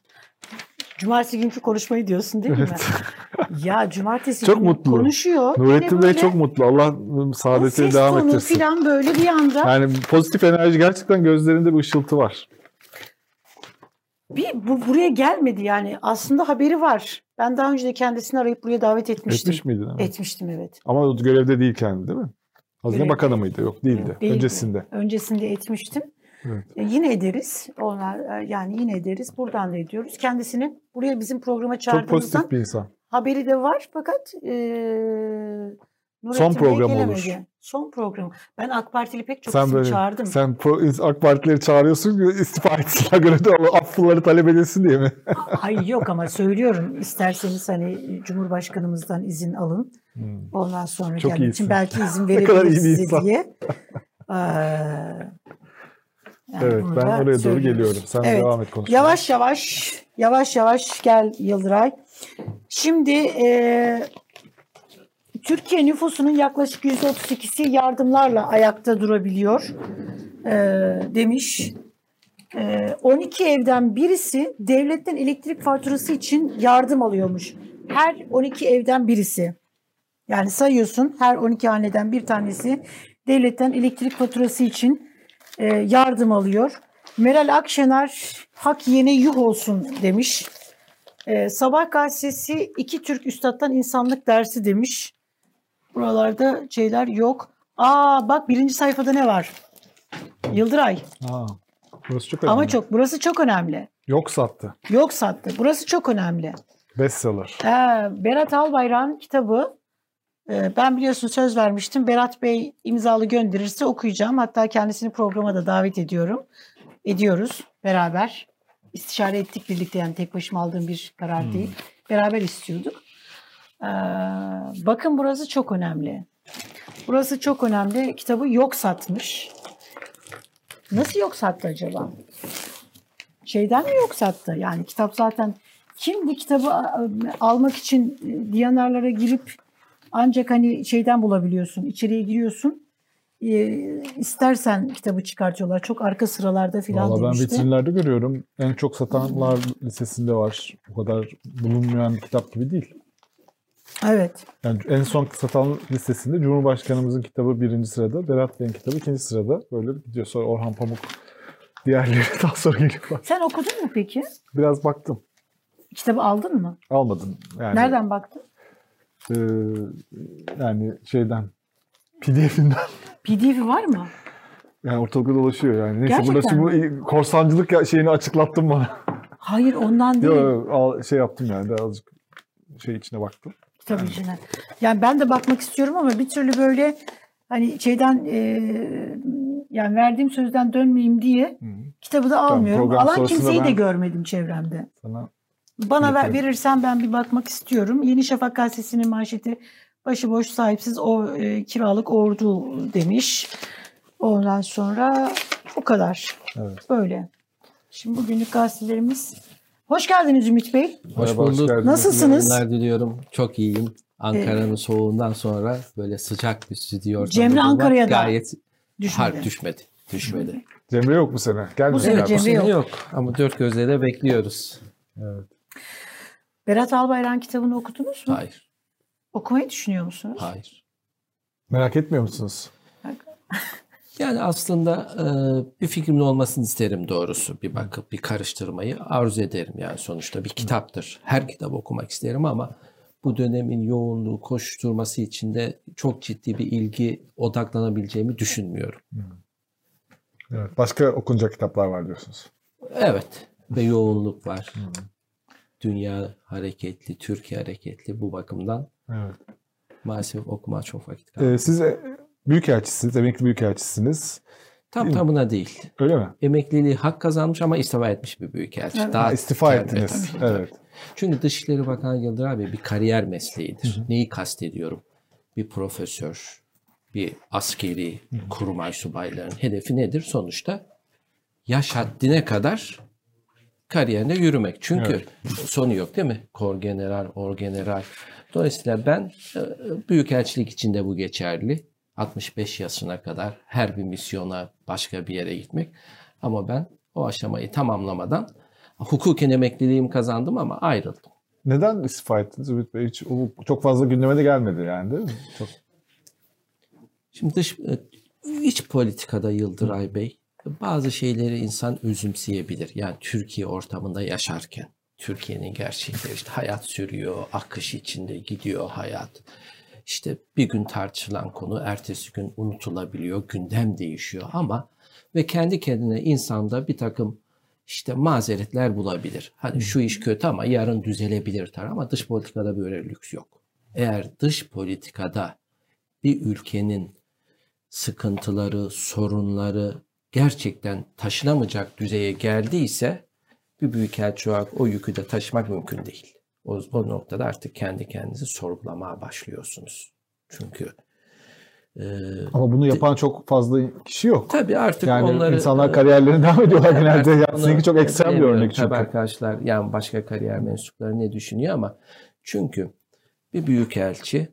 Cumartesi günkü konuşmayı diyorsun değil, evet, mi? Ya cumartesi çok mutlu konuşuyor. Nurettin Bey çok mutlu. Allah saadetine devam ettirsin. O ses tonu falan böyle bir anda. Yani pozitif enerji, gerçekten gözlerinde bir ışıltı var. Buraya gelmedi yani, aslında haberi var. Ben daha önce de kendisini arayıp buraya davet etmiştim. Etmiş miydin? Evet. Etmiştim, evet. Ama görevde değil kendi, değil mi? Hazine görevde. Bakanı mıydı? Yok, değildi. Değil öncesinde. Mi? Öncesinde etmiştim. Evet. Yine ederiz. Onlar yani yine ederiz. Buradan da ediyoruz. Kendisini buraya bizim programa çağırdığımızdan. Çok pozitif bir insan. Haberi de var fakat Nurettin son program olur. Son program. Ben AK Partili pek çok isim çağırdım. Sen AK Partileri çağırıyorsun, istifa etsinler, göre de affları talep edilsin diye mi? Hayır yok ama söylüyorum, isterseniz hani Cumhurbaşkanımızdan izin alın. Ondan sonra çok gelmek için belki izin verebiliriz diye. Yani evet, ben oraya doğru geliyorum. Sen evet, devam et konuşmaya. Yavaş yavaş gel Yıldıray. Şimdi Türkiye nüfusunun yaklaşık %32'si yardımlarla ayakta durabiliyor demiş. 12 evden birisi devletten elektrik faturası için yardım alıyormuş. her 12 evden birisi, yani sayıyorsun, her 12 haneden bir tanesi devletten elektrik faturası için yardım alıyor. Meral Akşener hak yene yuh olsun demiş. Sabah gazetesi iki Türk üstattan insanlık dersi demiş. Buralarda şeyler yok. Aa bak, birinci sayfada ne var? Yıldıray. Aa, burası çok önemli. Ama çok, burası çok önemli. Yok sattı. Yok sattı. Burası çok önemli. Bestseller. Berat Albayrak'ın kitabı. Ben biliyorsun söz vermiştim. Berat Bey imzalı gönderirse okuyacağım. Hatta kendisini programa da davet ediyorum. Ediyoruz beraber. İstişare ettik birlikte, yani tek başıma aldığım bir karar değil. Beraber istiyorduk. Bakın burası çok önemli. Burası çok önemli. Kitabı yok satmış. Nasıl yok sattı acaba? Şeyden mi yok sattı? Yani kitap zaten, kim bu kitabı almak için Diyanarlara girip ancak hani şeyden bulabiliyorsun, içeriye giriyorsun. İstersen kitabı çıkartıyorlar. Çok arka sıralarda filan demişti. Valla ben vitrinlerde görüyorum. En çok satanlar listesinde var. O kadar bulunmayan bir kitap gibi değil. Evet. Yani en son satan listesinde Cumhurbaşkanımızın kitabı birinci sırada, Berat Bey'in kitabı ikinci sırada. Böyle gidiyor. Sonra Orhan Pamuk, diğerleri daha sonra geliyor. Sen okudun mu peki? Biraz baktım. Kitabı aldın mı? Almadım. Yani, nereden baktın? Yani şeyden, PDF'inden. PDF'i var mı? Yani ortalıkta dolaşıyor yani. Neyse, gerçekten burası, bu korsancılık şeyini açıklattın bana. Hayır, ondan değil. Yo, şey yaptım yani, daha azıcık şey içine baktım. Kitabın yani içine. Yani ben de bakmak istiyorum ama bir türlü böyle hani şeyden yani verdiğim sözden dönmeyeyim diye kitabı da almıyorum. Tamam, alan kimseyi de görmedim çevremde. Sana bana verirsen ben bir bakmak istiyorum. Yeni Şafak gazetesinin manşeti, başıboş sahipsiz o kiralık ordu demiş. Ondan sonra o kadar. Evet. Böyle. Şimdi bugünlük gazetelerimiz. Hoş geldiniz Ümit Bey. Hoş bulduk. Nasılsınız? Günler diliyorum. Çok iyiyim. Ankara'nın soğuğundan sonra böyle sıcak bir stüdyo ortamında. Cemre Ankara'ya gayet düşmedi. Cemre yok bu sene. Gelmedi. Bu sene Cemre yok. Ama dört gözle de bekliyoruz. Evet. Berat Albayrak'ın kitabını okudunuz mu? Hayır. Okumayı düşünüyor musunuz? Hayır. Merak etmiyor musunuz? Yani aslında bir fikrimin olmasını isterim doğrusu. Bir bakıp bir karıştırmayı arzu ederim. Yani sonuçta bir kitaptır. Her kitabı okumak isterim ama bu dönemin yoğunluğu, koşturması içinde çok ciddi bir ilgi odaklanabileceğimi düşünmüyorum. Evet, başka okunacak kitaplar var diyorsunuz. Evet. Ve yoğunluk var. Dünya hareketli, Türkiye hareketli, bu bakımdan evet, maalesef okuma çok vakit kaldı. Siz büyükelçisiniz, emekli büyükelçisiniz. Tamına değil. Öyle mi? Emekliliği hak kazanmış ama istifa etmiş bir büyükelçi. Evet. Daha istifa ettiniz. Evet. Çünkü Dışişleri Bakanı Yıldıray Bey bir kariyer mesleğidir. Neyi kastediyorum? Bir profesör, bir askeri kurmay subayların hedefi nedir? Sonuçta yaş haddine kadar kariyerine yürümek. Çünkü sonu yok değil mi? Korgeneral, orgeneral. Dolayısıyla ben büyükelçilik için de bu geçerli. 65 yaşına kadar her bir misyona, başka bir yere gitmek. Ama ben o aşamayı tamamlamadan hukuken emekliliğimi kazandım ama ayrıldım. Neden istifa ettiniz Ümit Bey? Hiç, çok fazla gündeme de gelmedi yani değil mi? Çok. Şimdi iç politikada Yıldıray Bey, bazı şeyleri insan özümseyebilir. Yani Türkiye ortamında yaşarken, Türkiye'nin gerçekleri, işte hayat sürüyor, akış içinde gidiyor hayat. İşte bir gün tartışılan konu ertesi gün unutulabiliyor, gündem değişiyor ama ve kendi kendine insanda bir takım işte mazeretler bulabilir. Hani şu iş kötü ama yarın düzelebilir tarzı, ama dış politikada böyle lüks yok. Eğer dış politikada bir ülkenin sıkıntıları, sorunları gerçekten taşınamayacak düzeye geldiyse bir büyükelçi olarak o yükü de taşımak mümkün değil. O noktada artık kendi kendinizi sorgulamaya başlıyorsunuz. Çünkü ama bunu yapan çok fazla kişi yok. Tabii artık yani onları, insanlar kariyerlerine devam ediyorlar genelde. Yani sizinki çok ekstrem bir örnek çünkü. Tabii arkadaşlar, yani başka kariyer mensupları ne düşünüyor ama çünkü bir büyükelçi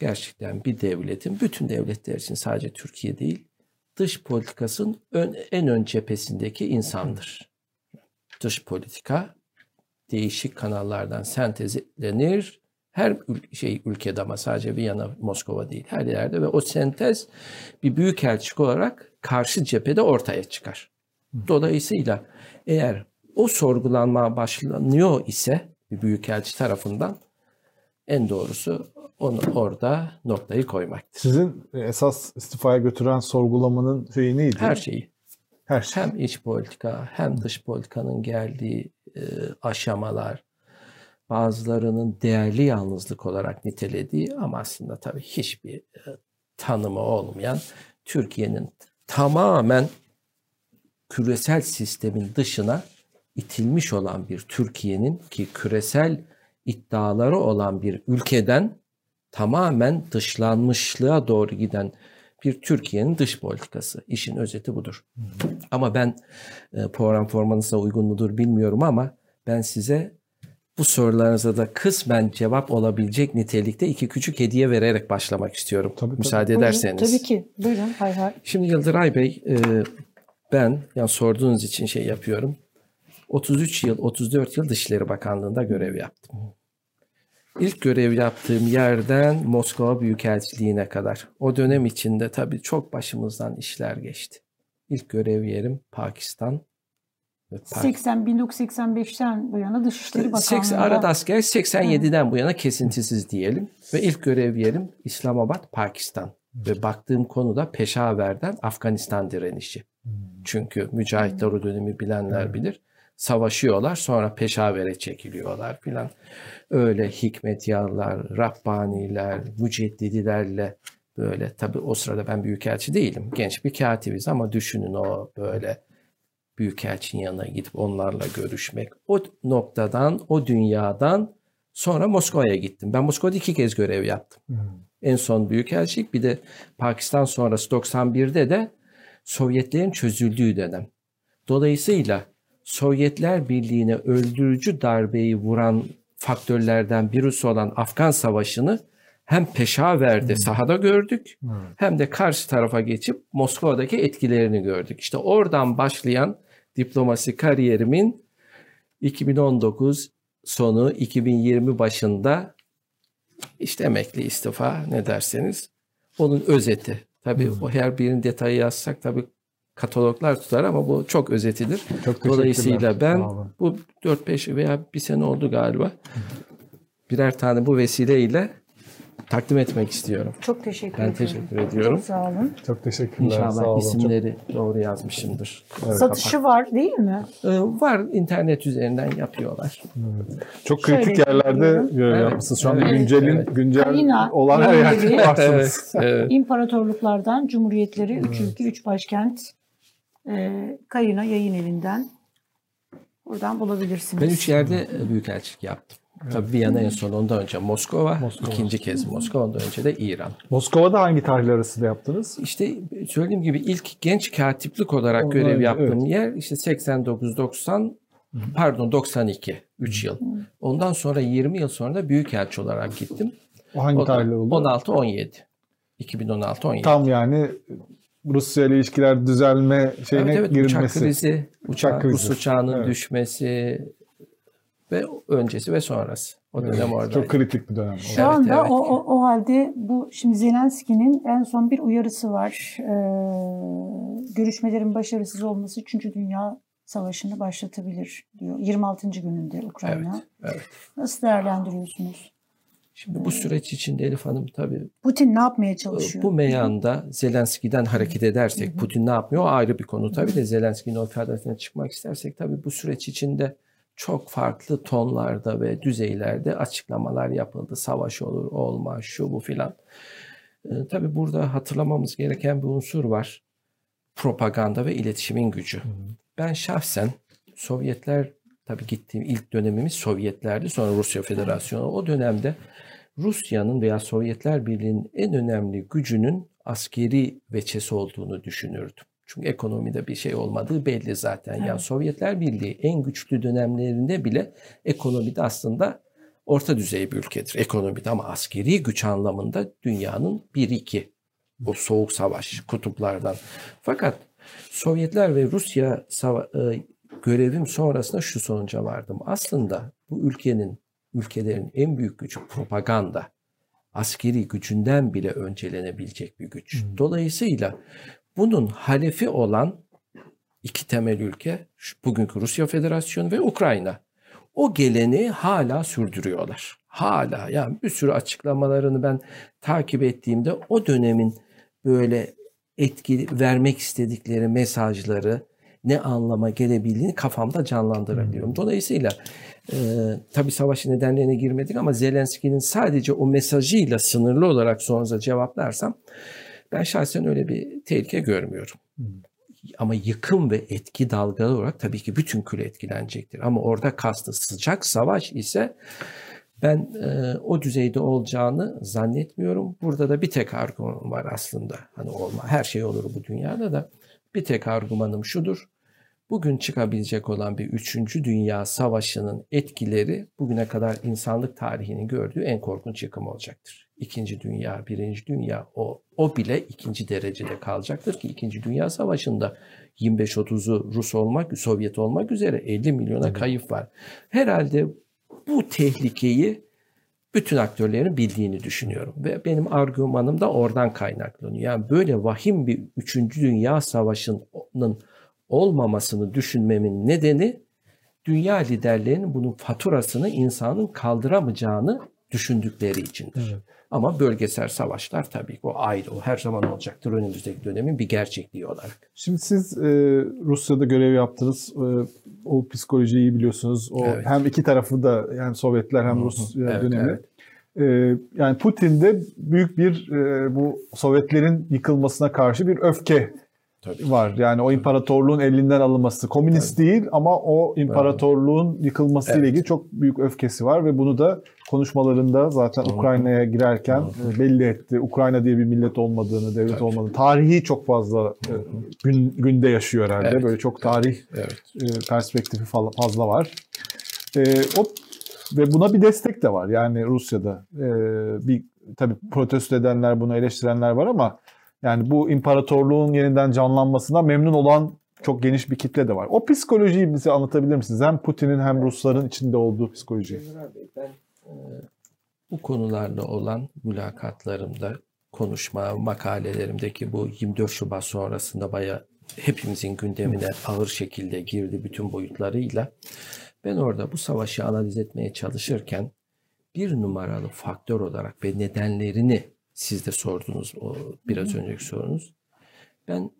gerçekten bir devletin, bütün devletler için sadece Türkiye değil, dış politikasının en ön cephesindeki insandır. Dış politika değişik kanallardan sentezlenir. Her ülkede ama sadece Viyana, Moskova değil, her yerde ve o sentez bir büyükelçilik olarak karşı cephede ortaya çıkar. Dolayısıyla eğer o sorgulanmaya başlanıyor ise bir büyükelçi tarafından en doğrusu onu orada noktayı koymaktır. Sizin esas istifaya götüren sorgulamanın şeyi neydi? Her şeyi. Her şey. Hem iç politika hem dış politikanın geldiği aşamalar, bazılarının değerli yalnızlık olarak nitelediği ama aslında tabii hiçbir tanımı olmayan Türkiye'nin tamamen küresel sistemin dışına itilmiş olan bir Türkiye'nin ki küresel iddiaları olan bir ülkeden tamamen dışlanmışlığa doğru giden bir Türkiye'nin dış politikası. İşin özeti budur. Ama ben program formanıza uygun mudur bilmiyorum ama ben size bu sorularınıza da kısmen cevap olabilecek nitelikte iki küçük hediye vererek başlamak istiyorum. Tabii, müsaade ederseniz. Buyurun, tabii ki. Buyurun. Hay hay. Şimdi Yıldıray Bey, ben yani sorduğunuz için şey yapıyorum. 33 yıl, 34 yıl Dışişleri Bakanlığı'nda görev yaptım. İlk görev yaptığım yerden Moskova Büyükelçiliği'ne kadar. O dönem içinde tabii çok başımızdan işler geçti. İlk görev yerim Pakistan. 1985'ten bu yana Dışişleri Bakanlığı'nda. Arada asker 87'den bu yana kesintisiz diyelim. Ve ilk görev yerim İslamabad, Pakistan. Ve baktığım konu da Peşaver'den Afganistan direnişi. Çünkü mücahitler o dönemi bilenler bilir. Savaşıyorlar, sonra Peşaver'e çekiliyorlar filan. Öyle hikmetyarlar, Rabbaniler, müceddidilerle böyle. Tabii o sırada ben büyükelçi değilim. Genç bir katibiz ama düşünün o böyle büyükelçinin yanına gidip onlarla görüşmek. O noktadan, o dünyadan sonra Moskova'ya gittim. Ben Moskova'da 2 kez görev yaptım. En son büyükelçilik, bir de Pakistan sonrası 91'de de Sovyetlerin çözüldüğü dönem. Dolayısıyla Sovyetler Birliği'ne öldürücü darbeyi vuran faktörlerden birisi olan Afgan Savaşı'nı hem Peşaver'de sahada gördük hem de karşı tarafa geçip Moskova'daki etkilerini gördük. İşte oradan başlayan diplomasi kariyerimin 2019 sonu 2020 başında işte emekli, istifa ne derseniz onun özeti. Tabii o her birinin detayı yazsak tabii kataloglar tutar ama bu çok özetidir. Çok dolayısıyla ben bu 4-5 veya bir sene oldu galiba. Birer tane bu vesileyle takdim etmek istiyorum. Çok teşekkür ediyorum. Çok sağ olun. Çok teşekkürler. İnşallah sağ isimleri çok... doğru yazmışımdır. Evet, satışı var değil mi? Var. İnternet üzerinden yapıyorlar. Evet. Çok kritik şöyle yerlerde yapmışsınız. Şu anda güncel olan her yerde varsınız. İmparatorluklardan Cumhuriyetleri, 3 ülke, 3 başkent. Kayına yayın evinden. Oradan bulabilirsiniz. Ben 3 yerde büyükelçilik yaptım. Evet. Tabii Viyana en son, ondan önce Moskova. İkinci kez Moskova, ondan önce de İran. Moskova'da hangi tarihler arasında yaptınız? İşte söylediğim gibi ilk genç katiplik olarak görev yaptığım yer işte 92. 3 yıl. Ondan sonra 20 yıl sonra da büyükelçi olarak gittim. O hangi tarihler oldu? 16-17. 2016-17. Tam yani Rusya ile ilişkiler düzelme şeyine girilmesi. Uçak krizi, Rus uçağının düşmesi... Ve öncesi ve sonrası. O dönem orada. Çok kritik bir dönem. Şu anda o halde bu şimdi Zelenski'nin en son bir uyarısı var. Görüşmelerin başarısız olması 3. Dünya Savaşı'nı başlatabilir diyor. 26. gününde Ukrayna. Evet. Nasıl değerlendiriyorsunuz? Şimdi bu süreç içinde Elif Hanım tabii... Putin ne yapmaya çalışıyor? Bu meyanda Zelenski'den hareket edersek Putin ne yapmıyor? O ayrı bir konu. Tabii de Zelenski'nin o ifadesine çıkmak istersek tabii bu süreç içinde çok farklı tonlarda ve düzeylerde açıklamalar yapıldı. Savaş olur, olmaz, şu bu filan. Tabii burada hatırlamamız gereken bir unsur var. Propaganda ve iletişimin gücü. Ben şahsen Sovyetler, tabii gittiğim ilk dönemimiz Sovyetlerdi. Sonra Rusya Federasyonu. O dönemde Rusya'nın veya Sovyetler Birliği'nin en önemli gücünün askeri veçesi olduğunu düşünürdüm. Çünkü ekonomide bir şey olmadığı belli zaten. Yani Sovyetler Birliği en güçlü dönemlerinde bile ekonomide aslında orta düzey bir ülkedir. Ekonomide ama askeri güç anlamında dünyanın 1-2. Bu soğuk savaş kutuplardan. Fakat Sovyetler ve Rusya görevim sonrasında şu sonuca vardım. Aslında bu ülkelerin en büyük gücü propaganda. Askeri gücünden bile öncelenebilecek bir güç. Dolayısıyla bunun halefi olan iki temel ülke, bugünkü Rusya Federasyonu ve Ukrayna. O geleneği hala sürdürüyorlar. Hala, yani bir sürü açıklamalarını ben takip ettiğimde o dönemin böyle etkili vermek istedikleri mesajları ne anlama gelebildiğini kafamda canlandırabiliyorum. Dolayısıyla tabii savaş nedenlerine girmedik ama Zelenski'nin sadece o mesajıyla sınırlı olarak sorunuza cevaplarsam ben şahsen öyle bir tehlike görmüyorum. Ama yıkım ve etki dalgalı olarak tabii ki bütün küle etkilenecektir. Ama orada kastı sıcak savaş ise ben o düzeyde olacağını zannetmiyorum. Burada da bir tek argüman var aslında. Hani olma, her şey olur bu dünyada da. Bir tek argümanım şudur. Bugün çıkabilecek olan bir 3. Dünya Savaşı'nın etkileri bugüne kadar insanlık tarihinin gördüğü en korkunç yıkım olacaktır. 2. Dünya, 1. Dünya o bile 2. derecede kalacaktır ki 2. Dünya Savaşı'nda 25-30'u Rus olmak, Sovyet olmak üzere 50 milyona kayıp var. Herhalde bu tehlikeyi bütün aktörlerin bildiğini düşünüyorum. Ve benim argümanım da oradan kaynaklanıyor. Yani böyle vahim bir 3. Dünya Savaşı'nın olmamasını düşünmemin nedeni dünya liderlerinin bunun faturasını insanın kaldıramayacağını düşündükleri içindir. Evet. Ama bölgesel savaşlar tabii ki o ayrı, o her zaman olacaktır önümüzdeki dönemin bir gerçekliği olarak. Şimdi siz Rusya'da görev yaptınız. O psikolojiyi iyi biliyorsunuz. O evet. Hem iki tarafı da yani Sovyetler hem Rusya evet, dönemi. Evet. Yani Putin'de büyük bir bu Sovyetlerin yıkılmasına karşı bir öfke tabii var. Yani o imparatorluğun elinden alınması. Komünist tabii değil ama o imparatorluğun yıkılmasıyla evet ilgili çok büyük öfkesi var ve bunu da konuşmalarında zaten Ukrayna'ya girerken belli etti. Ukrayna diye bir millet olmadığını, devlet tabii olmadığını. Tarihi çok fazla günde yaşıyor herhalde. Evet. Böyle çok tarih perspektifi fazla var. Ve buna bir destek de var. Yani Rusya'da bir tabii protesto edenler, bunu eleştirenler var ama yani bu imparatorluğun yeniden canlanmasına memnun olan çok geniş bir kitle de var. O psikolojiyi bize anlatabilir misiniz? Hem Putin'in hem Rusların içinde olduğu psikolojiyi. Ben bu konularla olan mülakatlarımda, konuşma, makalelerimdeki bu 24 Şubat sonrasında bayağı hepimizin gündemine ağır şekilde girdi bütün boyutlarıyla. Ben orada bu savaşı analiz etmeye çalışırken bir numaralı faktör olarak ve nedenlerini siz de sordunuz o biraz önceki sorunuz. Ben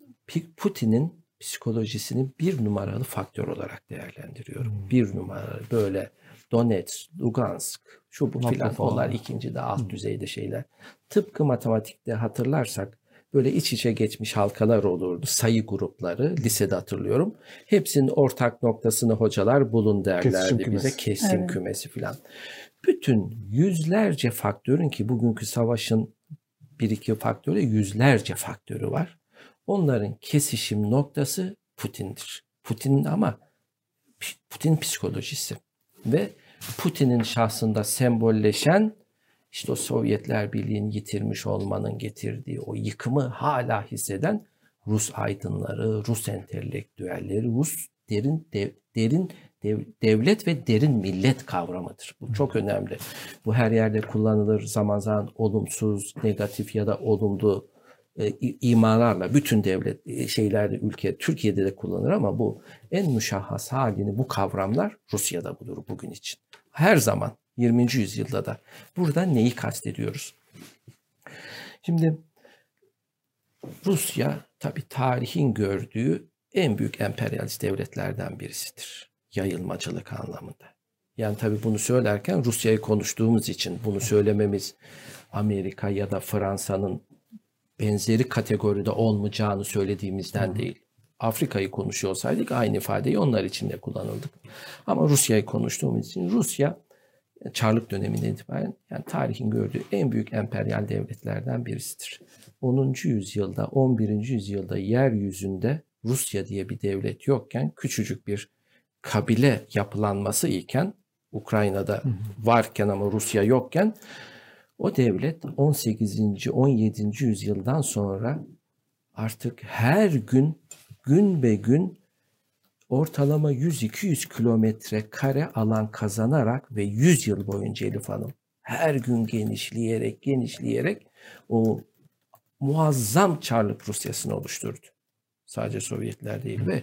Putin'in psikolojisini bir numaralı faktör olarak değerlendiriyorum. Bir numaralı böyle Donetsk, Lugansk, şu bu filan onlar ikinci de alt düzeyde şeyler. Tıpkı matematikte hatırlarsak böyle iç içe geçmiş halkalar olurdu. Sayı grupları, lisede hatırlıyorum. Hepsinin ortak noktasını hocalar bulun derlerdi bize. Kesim kümesi filan. Bütün yüzlerce faktörün ki bugünkü savaşın bir iki faktörü, yüzlerce faktörü var. Onların kesişim noktası Putin'dir. Putin'in ama Putin psikolojisi ve Putin'in şahsında sembolleşen işte o Sovyetler Birliği'ni yitirmiş olmanın getirdiği o yıkımı hala hisseden Rus aydınları, Rus entelektüelleri, Rus devlet ve derin millet kavramıdır. Bu çok önemli. Bu her yerde kullanılır, zaman zaman olumsuz, negatif ya da olumlu imalarla bütün devlet şeylerde, ülke, Türkiye'de de kullanılır ama bu en müşahhas halini bu kavramlar Rusya'da bulur bugün için. Her zaman 20. yüzyılda da. Burada neyi kastediyoruz? Şimdi Rusya tabii tarihin gördüğü en büyük emperyalist devletlerden birisidir. Yayılmacılık anlamında. Yani tabii bunu söylerken Rusya'yı konuştuğumuz için bunu söylememiz Amerika ya da Fransa'nın benzeri kategoride olmayacağını söylediğimizden değil. Afrika'yı konuşuyor olsaydık aynı ifadeyi onlar için de kullanırdık. Ama Rusya'yı konuştuğumuz için Rusya Çarlık döneminden itibaren yani tarihin gördüğü en büyük emperyal devletlerden birisidir. 10. yüzyılda, 11. yüzyılda yeryüzünde Rusya diye bir devlet yokken küçücük bir kabile yapılanması iken Ukrayna'da varken ama Rusya yokken o devlet 18. 17. yüzyıldan sonra artık her gün gün be gün ortalama 100-200 kilometre kare alan kazanarak ve 100 yıl boyunca Elif Hanım her gün genişleyerek o muazzam Çarlık Rusya'sını oluşturdu. Sadece Sovyetler değil ve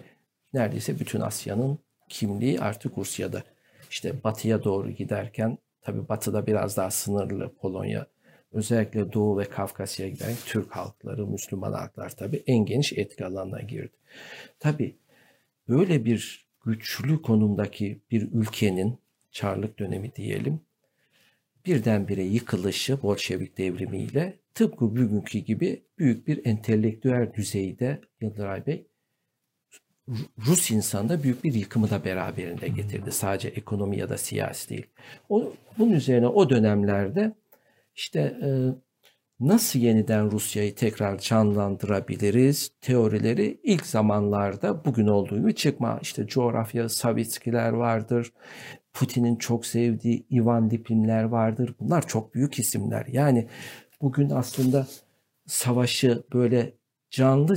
neredeyse bütün Asya'nın kimliği artık Rusya'da. İşte batıya doğru giderken, tabii batıda biraz daha sınırlı Polonya, özellikle Doğu ve Kafkasya'ya giden Türk halkları, Müslüman halklar tabii en geniş etki alanına girdi. Tabii böyle bir güçlü konumdaki bir ülkenin, Çarlık dönemi diyelim, birdenbire yıkılışı Bolşevik devrimiyle tıpkı bugünkü gibi büyük bir entelektüel düzeyde Yıldıray Bey, Rus insanda büyük bir yıkımı da beraberinde getirdi. Sadece ekonomi ya da siyasi değil. Bunun üzerine o dönemlerde işte nasıl yeniden Rusya'yı tekrar canlandırabiliriz teorileri ilk zamanlarda bugün olduğu gibi çıkma. İşte coğrafya Savitskiler vardır. Putin'in çok sevdiği Ivan Lipinler vardır. Bunlar çok büyük isimler. Yani bugün aslında savaşı böyle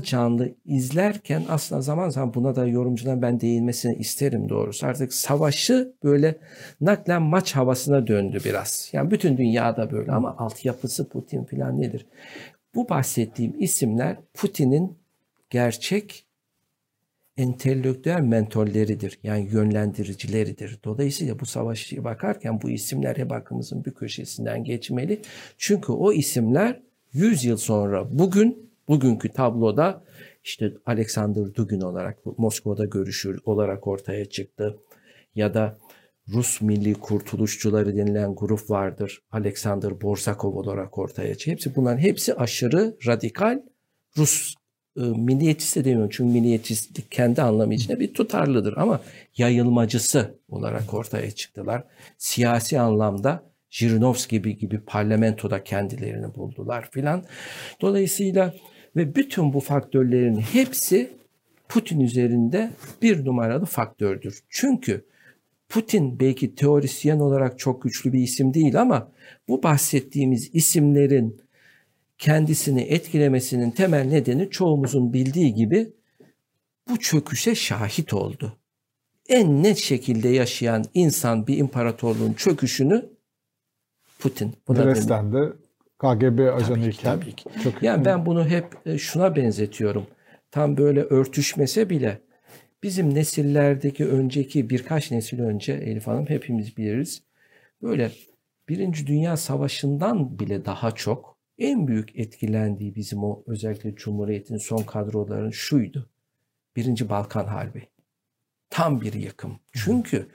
canlı izlerken aslında zaman zaman buna da yorumcudan ben değinmesini isterim doğrusu. Artık savaşı böyle naklen maç havasına döndü biraz. Yani bütün dünyada böyle ama altyapısı Putin falan nedir? Bu bahsettiğim isimler Putin'in gerçek entelektüel mentorleridir. Yani yönlendiricileridir. Dolayısıyla bu savaşı bakarken bu isimler hep aklımızın bir köşesinden geçmeli. Çünkü o isimler 100 yıl sonra bugünkü tabloda işte Alexander Dugin olarak Moskova'da görüşür olarak ortaya çıktı. Ya da Rus Milli Kurtuluşçuları denilen grup vardır. Alexander Borsakov olarak ortaya çıktı. Bunların hepsi aşırı radikal Rus milliyetçisi de demiyorum. Çünkü milliyetçilik kendi anlamı içinde bir tutarlıdır ama yayılmacısı olarak ortaya çıktılar. Siyasi anlamda Jirinovski gibi parlamentoda kendilerini buldular filan. Dolayısıyla ve bütün bu faktörlerin hepsi Putin üzerinde bir numaralı faktördür. Çünkü Putin belki teorisyen olarak çok güçlü bir isim değil ama bu bahsettiğimiz isimlerin kendisini etkilemesinin temel nedeni çoğumuzun bildiği gibi bu çöküşe şahit oldu. En net şekilde yaşayan insan bir imparatorluğun çöküşünü Putin. Resmen de KGB ajanıyken. Yani ben bunu hep şuna benzetiyorum. Tam böyle örtüşmese bile bizim nesillerdeki önceki birkaç nesil önce Elif Hanım hepimiz biliriz. Böyle Birinci Dünya Savaşı'ndan bile daha çok en büyük etkilendiği bizim o özellikle Cumhuriyet'in son kadroların şuydu. Birinci Balkan Harbi. Tam bir yıkım. Çünkü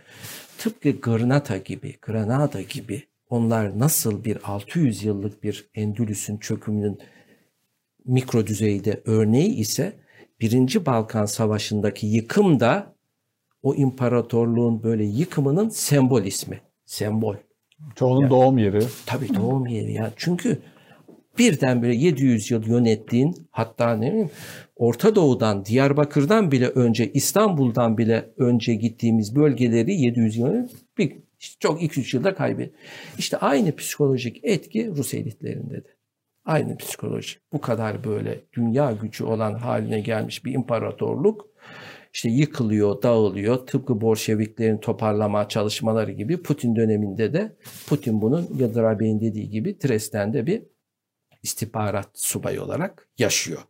tıpkı Granada gibi onlar nasıl bir 600 yıllık bir Endülüs'ün çökümünün mikro düzeyde örneği ise 1. Balkan Savaşı'ndaki yıkım da o imparatorluğun böyle yıkımının sembol ismi. Sembol. Çoğunun yani, doğum yeri. Tabii doğum yeri ya. Çünkü birdenbire 700 yıl yönettiğin hatta ne bileyim Orta Doğu'dan, Diyarbakır'dan bile önce İstanbul'dan bile önce gittiğimiz bölgeleri 700 yıl bir İşte çok 2-3 yılda kaybediyor. İşte aynı psikolojik etki Rus elitlerinde de. Aynı psikolojik. Bu kadar böyle dünya gücü olan haline gelmiş bir imparatorluk işte yıkılıyor, dağılıyor. Tıpkı Bolşeviklerin toparlama çalışmaları gibi Putin döneminde de Putin bunun Yıldıray Bey'in dediği gibi Dresden'de bir istihbarat subayı olarak yaşıyor.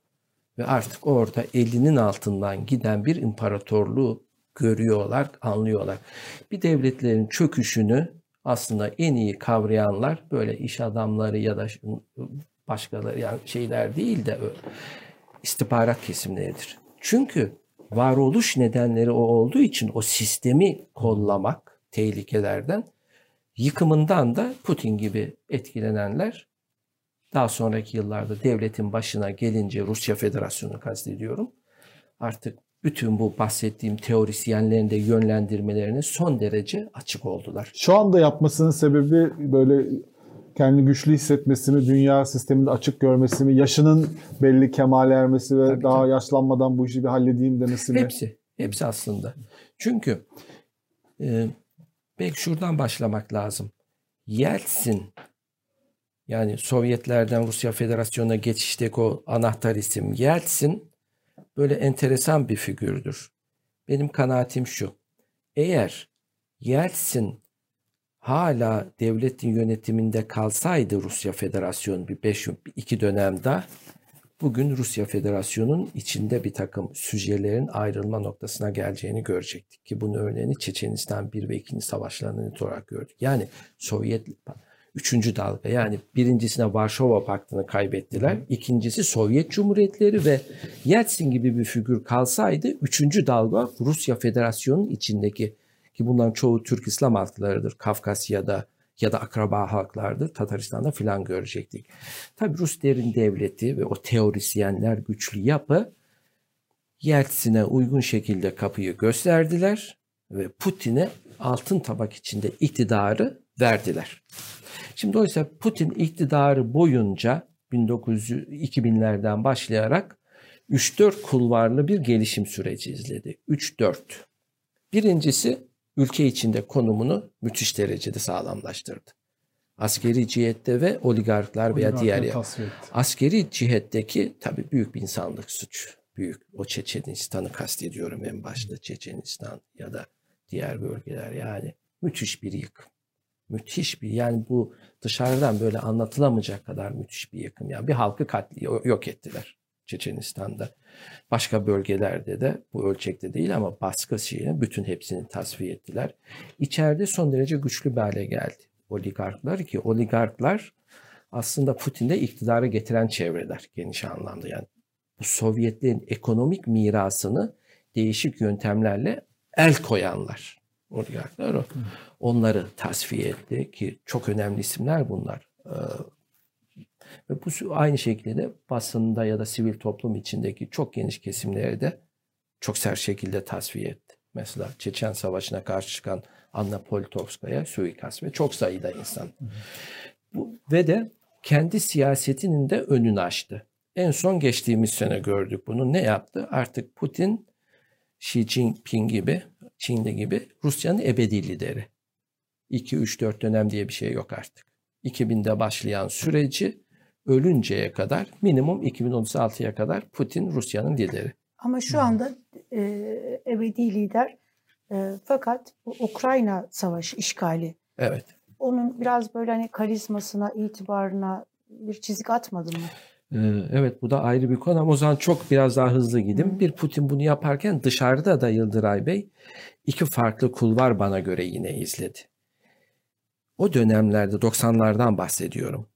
Ve artık orada elinin altından giden bir imparatorluğu görüyorlar, anlıyorlar. Bir devletlerin çöküşünü aslında en iyi kavrayanlar böyle iş adamları ya da başkaları yani şeyler değil de istihbarat kesimleridir. Çünkü varoluş nedenleri o olduğu için o sistemi kollamak tehlikelerden, yıkımından da Putin gibi etkilenenler daha sonraki yıllarda devletin başına gelince Rusya Federasyonu'nu kastediyorum. Artık bütün bu bahsettiğim teorisyenlerin de yönlendirmelerine son derece açık oldular. Şu anda yapmasının sebebi böyle kendini güçlü hissetmesi mi, dünya sisteminde açık görmesi mi, yaşının belli kemale ermesi ve daha yaşlanmadan bu işi bir halledeyim demesi mi? Hepsi aslında. Çünkü belki şuradan başlamak lazım. Yeltsin, yani Sovyetlerden Rusya Federasyonu'na geçişteki o anahtar isim Yeltsin, böyle enteresan bir figürdür. benim kanaatim şu. Eğer Yeltsin hala devletin yönetiminde kalsaydı Rusya Federasyonu iki dönemde bugün Rusya Federasyonu'nun içinde bir takım sücrelerin ayrılma noktasına geleceğini görecektik. Ki bunun örneğini Çeçenistan 1 ve 2. savaşlarında net olarak gördük. Yani Sovyet 3. dalga, yani birincisine Varşova Paktı'nı kaybettiler. İkincisi Sovyet Cumhuriyetleri ve Yeltsin gibi bir figür kalsaydı 3. dalga Rusya Federasyonu'nun içindeki, ki bunların çoğu Türk İslam halklarıdır, Kafkasya'da ya da akraba halklardır, Tataristan'da filan görecektik. Tabii Rus derin devleti ve o teorisyenler, güçlü yapı Yeltsin'e uygun şekilde kapıyı gösterdiler ve Putin'e altın tabak içinde iktidarı verdiler. Şimdi dolayısıyla Putin iktidarı boyunca 2000'lerden başlayarak 3-4 kulvarlı bir gelişim süreci izledi. 3-4. Birincisi, ülke içinde konumunu müthiş derecede sağlamlaştırdı. Askeri cihette ve oligarklar veya diğer askeri cihetteki tabii büyük bir insanlık suçu. Büyük. O Çeçenistan'ı kastediyorum en başta. Çeçenistan ya da diğer bölgeler, yani müthiş bir yıkım. Müthiş bir, yani bu dışarıdan böyle anlatılamayacak kadar müthiş bir yıkım. Yani bir halkı yok ettiler Çeçenistan'da. Başka bölgelerde de bu ölçekte değil ama baskı şeyine bütün hepsini tasfiye ettiler. İçeride son derece güçlü bir hale geldi oligarklar, ki oligarklar aslında Putin'de iktidara getiren çevreler geniş anlamda. Yani bu Sovyetlerin ekonomik mirasını değişik yöntemlerle el koyanlar oligarklar. Onları tasfiye etti ki çok önemli isimler bunlar. Ve bu aynı şekilde basında ya da sivil toplum içindeki çok geniş kesimleri de çok sert şekilde tasfiye etti. Mesela Çeçen Savaşı'na karşı çıkan Anna Politkovskaya suikast ve çok sayıda insan. Ve de kendi siyasetinin de önünü açtı. En son geçtiğimiz sene gördük bunu. Ne yaptı? Artık Putin, Xi Jinping gibi, Çin'de gibi Rusya'nın ebedi lideri. 2-3-4 dönem diye bir şey yok artık. 2000'de başlayan süreci ölünceye kadar, minimum 2036'ya kadar Putin Rusya'nın lideri. Ama şu anda ebedi lider, fakat Ukrayna savaşı işgali. Evet. Onun biraz böyle hani karizmasına, itibarına bir çizik atmadı mı? Evet, bu da ayrı bir konu ama o zaman çok biraz daha hızlı gideyim. Bir, Putin bunu yaparken dışarıda da Yıldıray Bey iki farklı kulvar bana göre yine izledi. O dönemlerde 90'lardan bahsediyorum.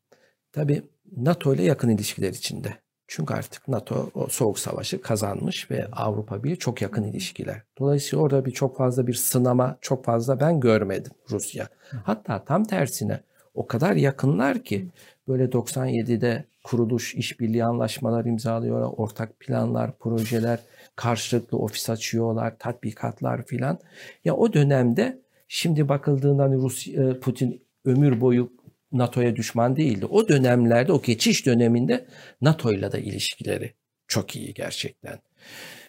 Tabii NATO ile yakın ilişkiler içinde. Çünkü artık NATO o soğuk savaşı kazanmış ve Avrupa Birliği çok yakın ilişkiler. Dolayısıyla orada çok fazla bir sınama, çok fazla ben görmedim Rusya. Hatta tam tersine o kadar yakınlar ki böyle 97'de kuruluş, işbirliği anlaşmalar imzalıyorlar, ortak planlar, projeler, karşılıklı ofis açıyorlar, tatbikatlar filan. Ya o dönemde şimdi bakıldığında hani Putin ömür boyu NATO'ya düşman değildi. O dönemlerde, o geçiş döneminde NATO'yla da ilişkileri çok iyi gerçekten.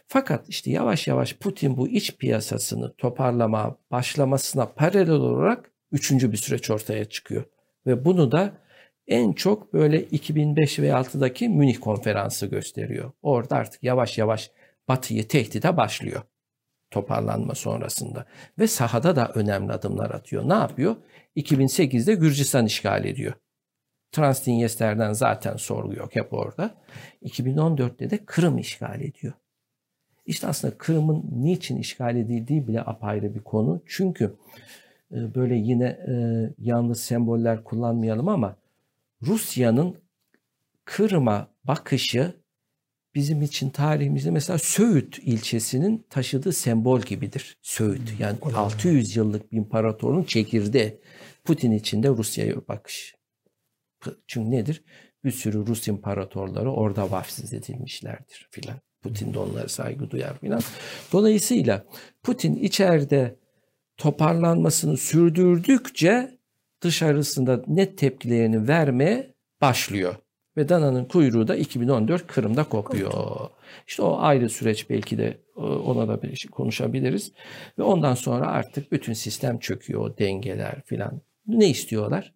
Fakat işte yavaş yavaş Putin bu iç piyasasını toparlamaya başlamasına paralel olarak üçüncü bir süreç ortaya çıkıyor. Ve bunu da en çok böyle 2005 ve 2006'daki Münih konferansı gösteriyor. Orada artık yavaş yavaş Batı'yı tehdide başlıyor toparlanma sonrasında. Ve sahada da önemli adımlar atıyor. Ne yapıyor? 2008'de Gürcistan işgal ediyor. Transdinyester'den zaten sorgu yok, hep orada. 2014'te de Kırım işgal ediyor. İşte aslında Kırım'ın niçin işgal edildiği bile apayrı bir konu. Çünkü böyle yine yalnız semboller kullanmayalım ama Rusya'nın Kırım'a bakışı bizim için tarihimizde mesela Söğüt ilçesinin taşıdığı sembol gibidir. Söğüt, yani 600 yıllık bir imparatorun çekirdeği. Putin için de Rusya'ya bakış. Çünkü nedir? Bir sürü Rus imparatorları orada vaftiz edilmişlerdir filan. Putin de onlara saygı duyar filan. Dolayısıyla Putin içeride toparlanmasını sürdürdükçe dışarısında net tepkilerini vermeye başlıyor. Ve dananın kuyruğu da 2014 Kırım'da kopuyor. İşte o ayrı süreç, belki de ona da bir şey konuşabiliriz. Ve ondan sonra artık bütün sistem çöküyor, o dengeler filan. Ne istiyorlar?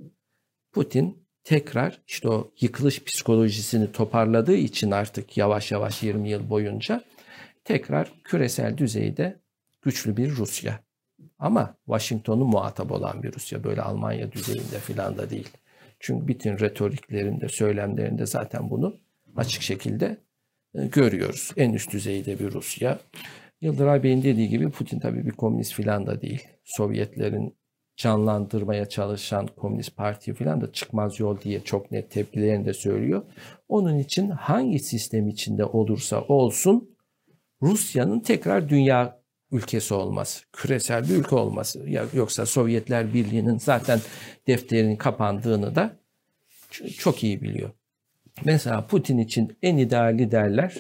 Putin tekrar işte o yıkılış psikolojisini toparladığı için artık yavaş yavaş 20 yıl boyunca tekrar küresel düzeyde güçlü bir Rusya. Ama Washington'u muhatap olan bir Rusya, böyle Almanya düzeyinde filan da değil. Çünkü bütün retoriklerinde, söylemlerinde zaten bunu açık şekilde görüyoruz. En üst düzeyde bir Rusya. Yıldıray Bey'in dediği gibi Putin tabii bir komünist filan da değil. Sovyetlerin canlandırmaya çalışan Komünist Parti filan da çıkmaz yol diye çok net tepkilerini de söylüyor. Onun için hangi sistem içinde olursa olsun Rusya'nın tekrar dünya ülkesi olması, küresel bir ülke olması. Yoksa Sovyetler Birliği'nin zaten defterinin kapandığını da çok iyi biliyor. Mesela Putin için en ideal liderler,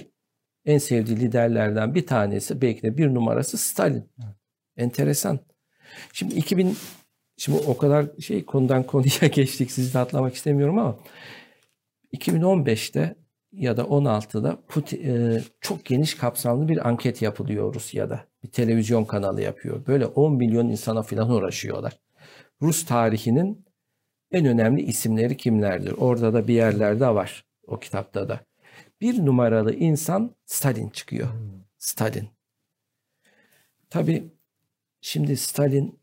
en sevdiği liderlerden bir tanesi, belki de bir numarası Stalin. Enteresan. Şimdi o kadar konudan konuya geçtik, sizi de atlamak istemiyorum ama 2015'te ya da 16'da Putin, çok geniş kapsamlı bir anket yapılıyor Rusya'da. Bir televizyon kanalı yapıyor. Böyle 10 milyon insana falan uğraşıyorlar. Rus tarihinin en önemli isimleri kimlerdir? Orada da bir yerlerde var, o kitapta da. Bir numaralı insan Stalin çıkıyor. Stalin. Tabii şimdi Stalin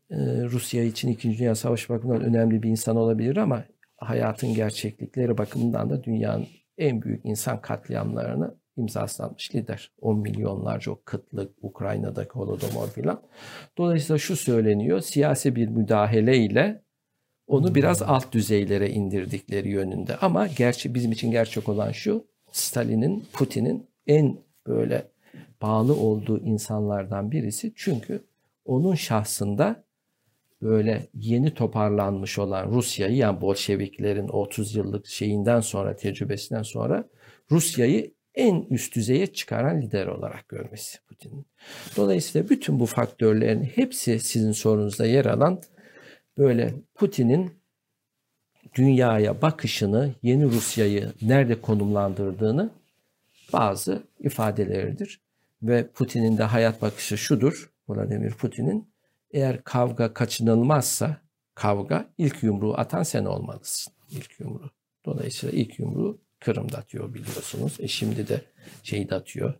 Rusya için 2. Dünya Savaşı bakımından önemli bir insan olabilir ama hayatın gerçeklikleri bakımından da dünyanın en büyük insan katliamlarını imzasını atmış lider. 10 milyonlarca o kıtlık, Ukrayna'daki Holodomor filan. Dolayısıyla şu söyleniyor, siyasi bir müdahaleyle onu biraz alt düzeylere indirdikleri yönünde. Ama gerçi bizim için gerçek olan şu, Stalin'in, Putin'in en böyle bağlı olduğu insanlardan birisi. Çünkü onun şahsında böyle yeni toparlanmış olan Rusya'yı, yani Bolşeviklerin 30 yıllık şeyinden sonra, tecrübesinden sonra Rusya'yı en üst düzeye çıkaran lider olarak görmesi Putin'in. Dolayısıyla bütün bu faktörlerin hepsi sizin sorunuzda yer alan böyle Putin'in dünyaya bakışını, yeni Rusya'yı nerede konumlandırdığını bazı ifadeleridir. Ve Putin'in de hayat bakışı şudur, Vladimir Putin'in: eğer kavga kaçınılmazsa, kavga, ilk yumruğu atan sen olmalısın. İlk yumruğu. Dolayısıyla ilk yumruğu Kırım'da atıyor, biliyorsunuz. Şimdi de şeyde atıyor,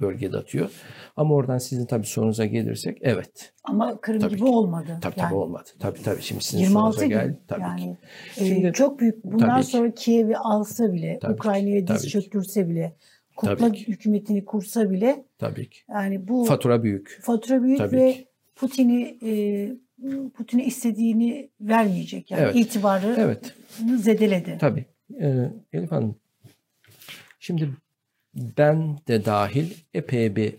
bölgede atıyor. Ama oradan sizin tabii sorunuza gelirsek, evet. Ama Kırım tabii gibi ki olmadı. Tabii olmadı. Tabii şimdi sizin sorunuza geldi. Tabii. Şimdi çok büyük. Bundan sonra Kiev'i alsa bile, Ukrayna'ya diz çöktürse bile, kukla hükümetini kursa bile, tabii ki. Yani bu fatura büyük. Fatura büyük tabii ve Putin'e istediğini vermeyecek. Yani evet, itibarını zedeledi. Tabii. Elif Hanım, şimdi ben de dahil epey bir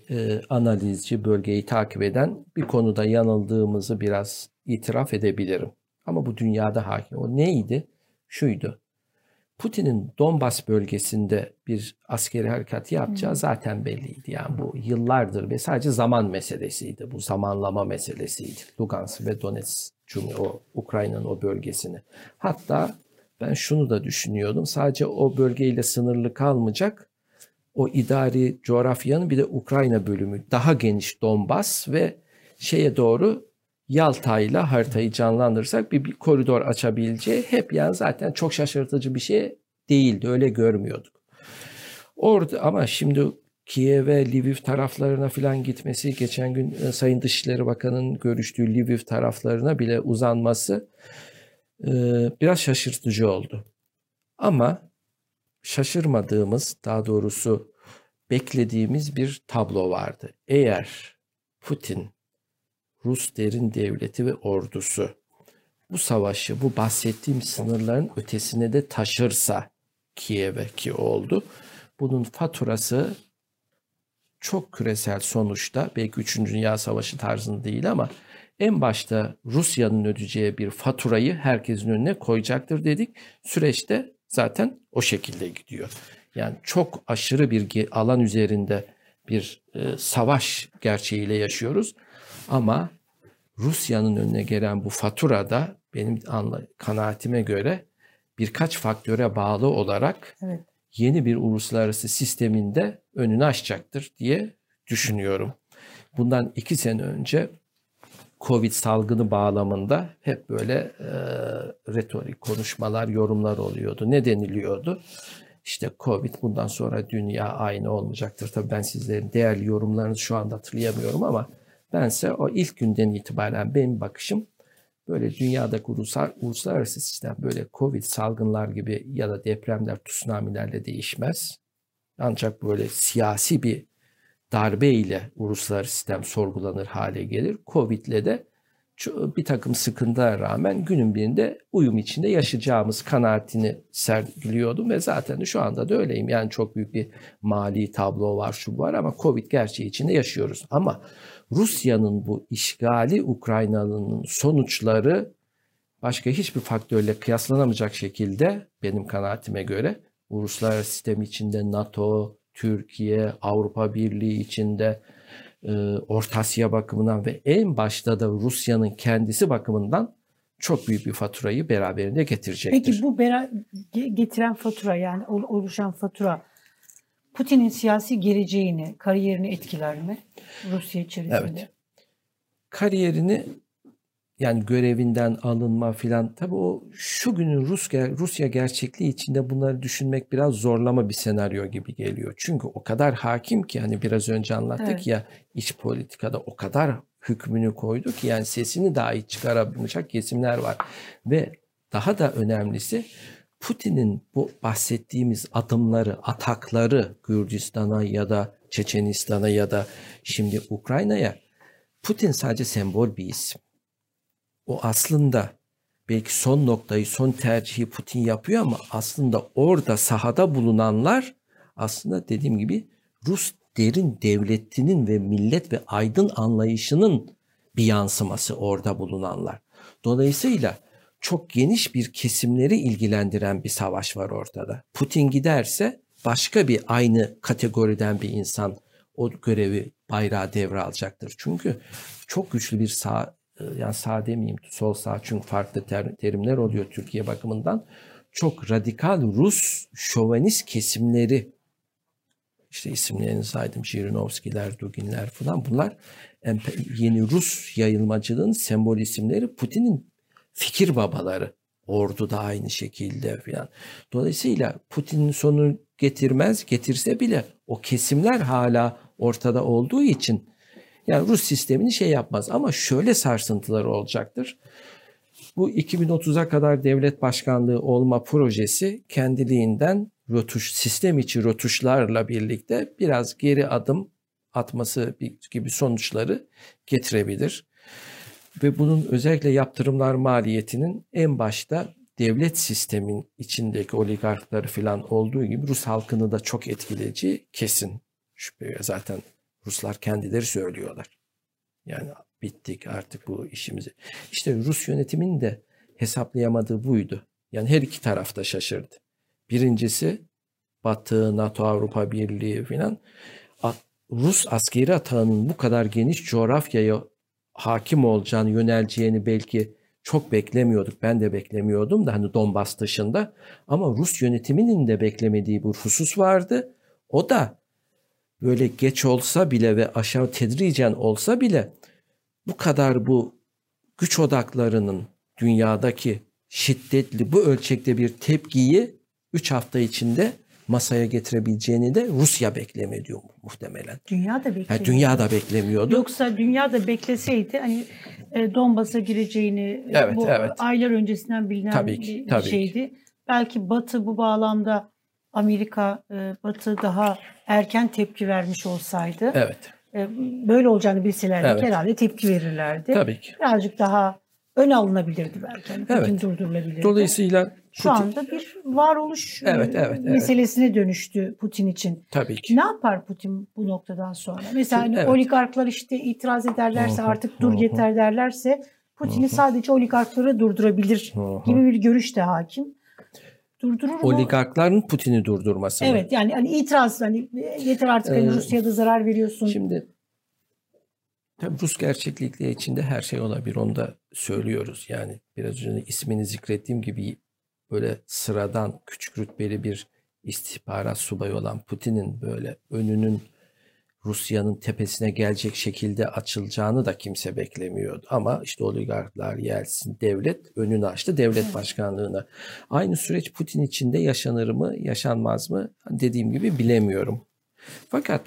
analizci, bölgeyi takip eden, bir konuda yanıldığımızı biraz itiraf edebilirim. Ama bu dünyada hakim. O neydi? Şuydu. Putin'in Donbas bölgesinde bir askeri harekat yapacağı zaten belliydi. Yani bu yıllardır ve sadece zaman meselesiydi. Bu zamanlama meselesiydi. Lugansk ve Donetsk, Ukrayna'nın o bölgesini. Hatta ben şunu da düşünüyordum. Sadece o bölgeyle sınırlı kalmayacak. O idari coğrafyanın bir de Ukrayna bölümü, daha geniş Donbas ve şeye doğru Yalta'yla haritayı canlandırırsak bir koridor açabileceği hep, yani zaten çok şaşırtıcı bir şey değildi. Öyle görmüyorduk. Orada ama şimdi Kiev'e, Lviv taraflarına falan gitmesi, geçen gün Sayın Dışişleri Bakanı'nın görüştüğü Lviv taraflarına bile uzanması biraz şaşırtıcı oldu. Ama şaşırmadığımız, daha doğrusu beklediğimiz bir tablo vardı. Eğer Putin, Rus derin devleti ve ordusu bu savaşı, bu bahsettiğim sınırların ötesine de taşırsa, Kiev'e ki oldu, bunun faturası çok küresel sonuçta, belki 3. Dünya Savaşı tarzında değil ama en başta Rusya'nın ödeyeceği bir faturayı herkesin önüne koyacaktır dedik. Süreçte zaten o şekilde gidiyor. Yani çok aşırı bir alan üzerinde bir savaş gerçeğiyle yaşıyoruz. Ama Rusya'nın önüne gelen bu faturada benim kanaatime göre birkaç faktöre bağlı olarak yeni bir uluslararası sisteminde önünü açacaktır diye düşünüyorum. Bundan 2 sene önce Covid salgını bağlamında hep böyle retorik konuşmalar, yorumlar oluyordu. Ne deniliyordu? İşte Covid bundan sonra dünya aynı olmayacaktır. Tabii ben sizlerin değerli yorumlarınızı şu anda hatırlayamıyorum ama Bense o ilk günden itibaren benim bakışım böyle dünyadaki uluslararası sistem böyle Covid salgınlar gibi ya da depremler, tsunamilerle değişmez. Ancak böyle siyasi bir darbeyle uluslararası sistem sorgulanır hale gelir. Covid'le de bir takım sıkıntılara rağmen günün birinde uyum içinde yaşayacağımız kanaatini sergiliyordum ve zaten şu anda da öyleyim. Yani çok büyük bir mali tablo var, şu var ama Covid gerçeği içinde yaşıyoruz. Ama Rusya'nın bu işgali Ukrayna'nın sonuçları başka hiçbir faktörle kıyaslanamayacak şekilde benim kanaatime göre uluslararası sistem içinde NATO, Türkiye, Avrupa Birliği içinde Orta Asya bakımından ve en başta da Rusya'nın kendisi bakımından çok büyük bir faturayı beraberinde getirecektir. Peki bu getiren fatura, yani oluşan fatura Putin'in siyasi geleceğini, kariyerini etkiler mi Rusya içerisinde? Evet. Kariyerini, yani görevinden alınma filan, tabii o şu günün Rusya gerçekliği içinde bunları düşünmek biraz zorlama bir senaryo gibi geliyor. Çünkü o kadar hakim ki, hani biraz önce anlattık, evet, ya iç politikada o kadar hükmünü koydu ki yani sesini dahi çıkaramayacak kesimler var. Ve daha da önemlisi Putin'in bu bahsettiğimiz adımları, atakları Gürcistan'a ya da Çeçenistan'a ya da şimdi Ukrayna'ya, Putin sadece sembol bir isim. O aslında belki son noktayı, son tercihi Putin yapıyor ama aslında orada sahada bulunanlar aslında dediğim gibi Rus derin devletinin ve millet ve aydın anlayışının bir yansıması orada bulunanlar. Dolayısıyla çok geniş bir kesimleri ilgilendiren bir savaş var ortada. Putin giderse başka bir aynı kategoriden bir insan o görevi, bayrağı devralacaktır. Çünkü çok güçlü bir yani sağ demeyeyim, sol sağ, çünkü farklı terimler oluyor Türkiye bakımından. Çok radikal Rus şovenist kesimleri, işte isimlerini saydım, Jirinovskiler, Duginler falan, bunlar yeni Rus yayılmacılığın sembol isimleri, Putin'in fikir babaları, ordu da aynı şekilde falan. Dolayısıyla Putin'in sonu getirmez, getirse bile o kesimler hala ortada olduğu için yani Rus sistemini şey yapmaz ama şöyle sarsıntıları olacaktır. Bu 2030'a kadar devlet başkanlığı olma projesi kendiliğinden sistem içi rötuşlarla birlikte biraz geri adım atması gibi sonuçları getirebilir. Ve bunun özellikle yaptırımlar maliyetinin en başta devlet sistemin içindeki oligarkları falan olduğu gibi Rus halkını da çok etkileyeceği kesin. Şüpheye zaten Ruslar kendileri söylüyorlar. Yani bittik artık bu işimizi. İşte Rus yönetiminin de hesaplayamadığı buydu. Yani her iki tarafta şaşırdı. Birincisi Batı, NATO, Avrupa Birliği filan. Rus askeri atağının bu kadar geniş coğrafyaya hakim olacağını, yöneleceğini belki çok beklemiyorduk. Ben de beklemiyordum da, hani Donbas dışında. Ama Rus yönetiminin de beklemediği bir husus vardı. O da böyle geç olsa bile ve aşağı tedricen olsa bile bu kadar bu güç odaklarının dünyadaki şiddetli bu ölçekte bir tepkiyi 3 hafta içinde masaya getirebileceğini de Rusya beklemiyordu muhtemelen. Dünya da beklemiyordu. Yoksa dünya da bekleseydi hani Donbas'a gireceğini, evet, bu evet, aylar öncesinden bilinen bir şeydi. Ki. Belki Batı bu bağlamda, Amerika, Batı daha erken tepki vermiş olsaydı, evet, böyle olacağını bilselerdi, evet, herhalde tepki verirlerdi. Tabii ki. Birazcık daha öne alınabilirdi belki. Yani Putin, evet, durdurulabilirdi. Dolayısıyla şu anda bir varoluş, evet, evet, meselesine, evet, dönüştü Putin için. Tabii ki. Ne yapar Putin bu noktadan sonra? Mesela evet, oligarklar işte itiraz ederlerse, artık dur yeter derlerse Putin'i sadece oligarkları durdurabilir gibi bir görüş de hakim. Durdurur mu? Oligarkların Putin'i durdurması. Evet, yani hani itiraz, hani yeter artık, hani Rusya'da zarar veriyorsun. Şimdi tabii Rus gerçeklikleri içinde her şey olabilir, onu da söylüyoruz. Yani biraz önce ismini zikrettiğim gibi böyle sıradan küçük rütbeli bir istihbarat subayı olan Putin'in böyle önünün Rusya'nın tepesine gelecek şekilde açılacağını da kimse beklemiyordu. Ama işte oligarklar, Yeltsin, devlet önünü açtı devlet başkanlığına. Aynı süreç Putin için de yaşanır mı, yaşanmaz mı dediğim gibi bilemiyorum. Fakat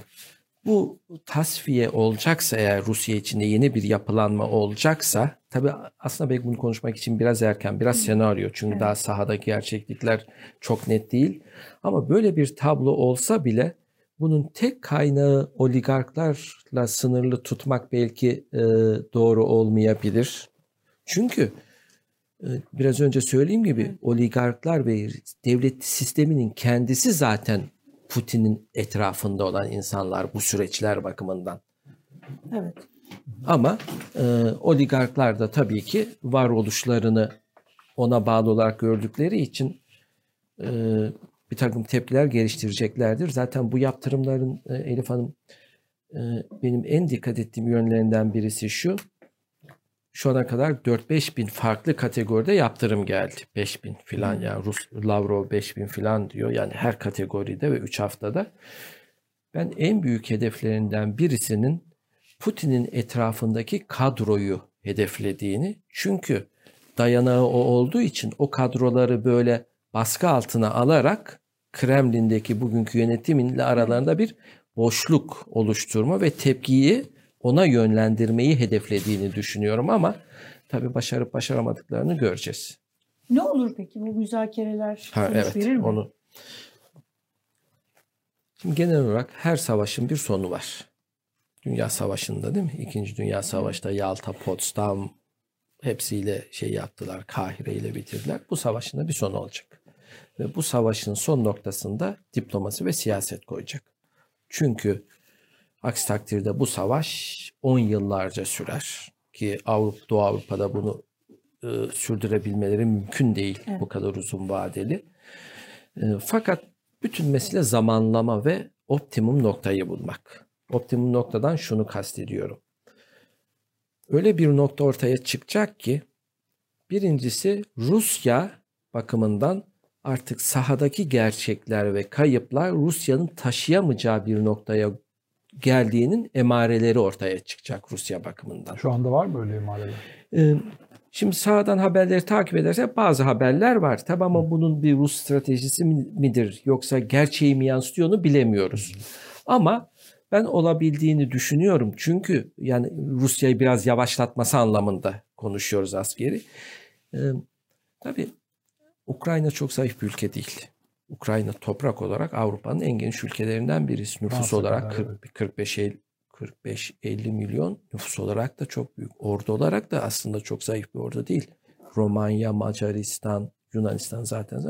Bu tasfiye olacaksa, eğer Rusya içinde yeni bir yapılanma olacaksa, tabii aslında belki bunu konuşmak için biraz erken, biraz senaryo. Çünkü evet, daha sahadaki gerçeklikler çok net değil. Ama böyle bir tablo olsa bile bunun tek kaynağı oligarklarla sınırlı tutmak belki doğru olmayabilir. Çünkü biraz önce söylediğim gibi oligarklar ve devlet sisteminin kendisi zaten Putin'in etrafında olan insanlar bu süreçler bakımından. Evet. Ama oligarklar da tabii ki varoluşlarını ona bağlı olarak gördükleri için bir takım tepkiler geliştireceklerdir. Zaten bu yaptırımların Elif Hanım, benim en dikkat ettiğim yönlerinden birisi şu. Şu ana kadar 4-5 bin farklı kategoride yaptırım geldi. 5 bin filan, yani Rus Lavrov 5 bin filan diyor. Yani her kategoride ve 3 haftada. Ben en büyük hedeflerinden birisinin Putin'in etrafındaki kadroyu hedeflediğini, çünkü dayanağı o olduğu için o kadroları böyle baskı altına alarak Kremlin'deki bugünkü yönetiminle aralarında bir boşluk oluşturma ve tepkiyi ona yönlendirmeyi hedeflediğini düşünüyorum, ama tabii başarıp başaramadıklarını göreceğiz. Ne olur peki bu müzakereler sonuç verir mi? Onu... Şimdi genel olarak her savaşın bir sonu var. Dünya Savaşı'nda değil mi? İkinci Dünya Savaşı'nda Yalta, Potsdam hepsiyle şey yaptılar, Kahire ile bitirdiler. Bu savaşın da bir sonu olacak. Ve bu savaşın son noktasında diplomasi ve siyaset koyacak. Çünkü aksi takdirde bu savaş 10 yıllarca sürer ki Doğu Avrupa'da bunu sürdürebilmeleri mümkün değil, evet, bu kadar uzun vadeli. Fakat bütün mesele zamanlama ve optimum noktayı bulmak. Optimum noktadan şunu kastediyorum. Öyle bir nokta ortaya çıkacak ki, birincisi Rusya bakımından artık sahadaki gerçekler ve kayıplar Rusya'nın taşıyamayacağı bir noktaya geldiğinin emareleri ortaya çıkacak Rusya bakımından. Şu anda var mı öyle emareler? Şimdi sahadan haberleri takip ederse bazı haberler var. Tabii, ama bunun bir Rus stratejisi midir yoksa gerçeği mi yansıtıyor onu bilemiyoruz. Ama ben olabildiğini düşünüyorum. Çünkü yani Rusya'yı biraz yavaşlatması anlamında konuşuyoruz askeri. Tabii Ukrayna çok zayıf bir ülke değil. Ukrayna toprak olarak Avrupa'nın en geniş ülkelerinden birisi. Nüfus Fransa olarak 45-50 milyon, nüfus olarak da çok büyük. Ordu olarak da aslında çok zayıf bir ordu değil. Romanya, Macaristan, Yunanistan zaten.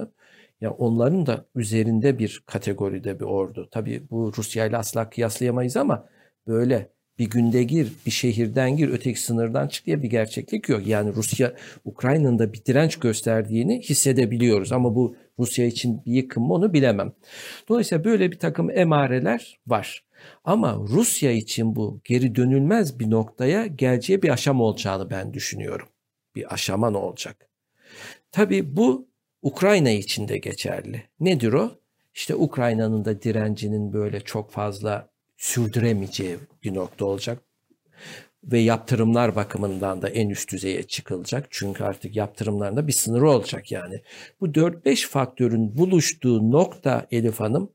Ya onların da üzerinde bir kategoride bir ordu. Tabii bu Rusya ile asla kıyaslayamayız, ama böyle bir günde gir, bir şehirden gir, öteki sınırdan çık diye bir gerçeklik yok. Yani Rusya, Ukrayna'nın da bir direnç gösterdiğini hissedebiliyoruz, ama bu Rusya için bir yıkım mı onu bilemem. Dolayısıyla böyle bir takım emareler var. Ama Rusya için bu geri dönülmez bir noktaya geleceği bir aşama olacağını ben düşünüyorum. Bir aşama ne olacak? Tabii bu Ukrayna için de geçerli. Nedir o? İşte Ukrayna'nın da direncinin böyle çok fazla sürdüremeyeceği bir nokta olacak. Ve yaptırımlar bakımından da en üst düzeye çıkılacak. Çünkü artık yaptırımlarında bir sınırı olacak yani. Bu 4-5 faktörün buluştuğu nokta Elif Hanım,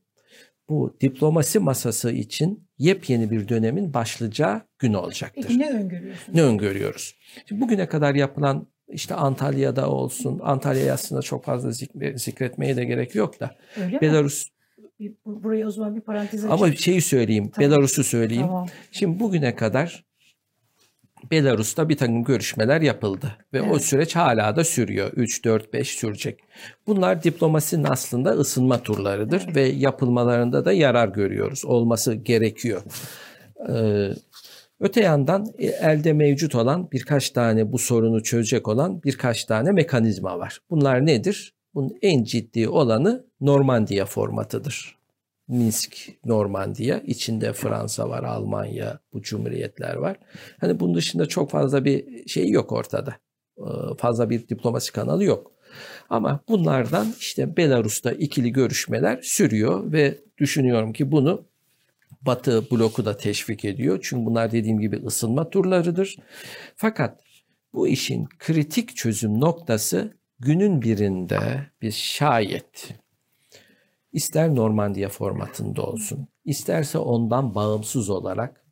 bu diplomasi masası için yepyeni bir dönemin başlayacağı gün olacaktır. Peki ne öngörüyorsunuz? Ne öngörüyoruz? Şimdi bugüne kadar yapılan, işte Antalya'da olsun, Antalya'yı aslında çok fazla zikretmeye de gerek yok da. Öyle Belarus mi? Buraya o zaman bir parantez açayım. Ama şeyi söyleyeyim, tamam. Belarus'u söyleyeyim. Tamam. Şimdi bugüne kadar Belarus'ta bir takım görüşmeler yapıldı ve evet, o süreç hala da sürüyor. 3-4-5 sürecek. Bunlar diplomasinin aslında ısınma turlarıdır, evet, ve yapılmalarında da yarar görüyoruz. Olması gerekiyor. Öte yandan elde mevcut olan birkaç tane, bu sorunu çözecek olan birkaç tane mekanizma var. Bunlar nedir? Bunun en ciddi olanı Normandiya formatıdır. Minsk, Normandiya. İçinde Fransa var, Almanya, bu cumhuriyetler var. Hani bunun dışında çok fazla bir şey yok ortada. Fazla bir diplomasi kanalı yok. Ama bunlardan işte Belarus'ta ikili görüşmeler sürüyor ve düşünüyorum ki bunu Batı bloku da teşvik ediyor. Çünkü bunlar dediğim gibi ısınma turlarıdır. Fakat bu işin kritik çözüm noktası, günün birinde biz şayet ister Normandiya formatında olsun, isterse ondan bağımsız olarak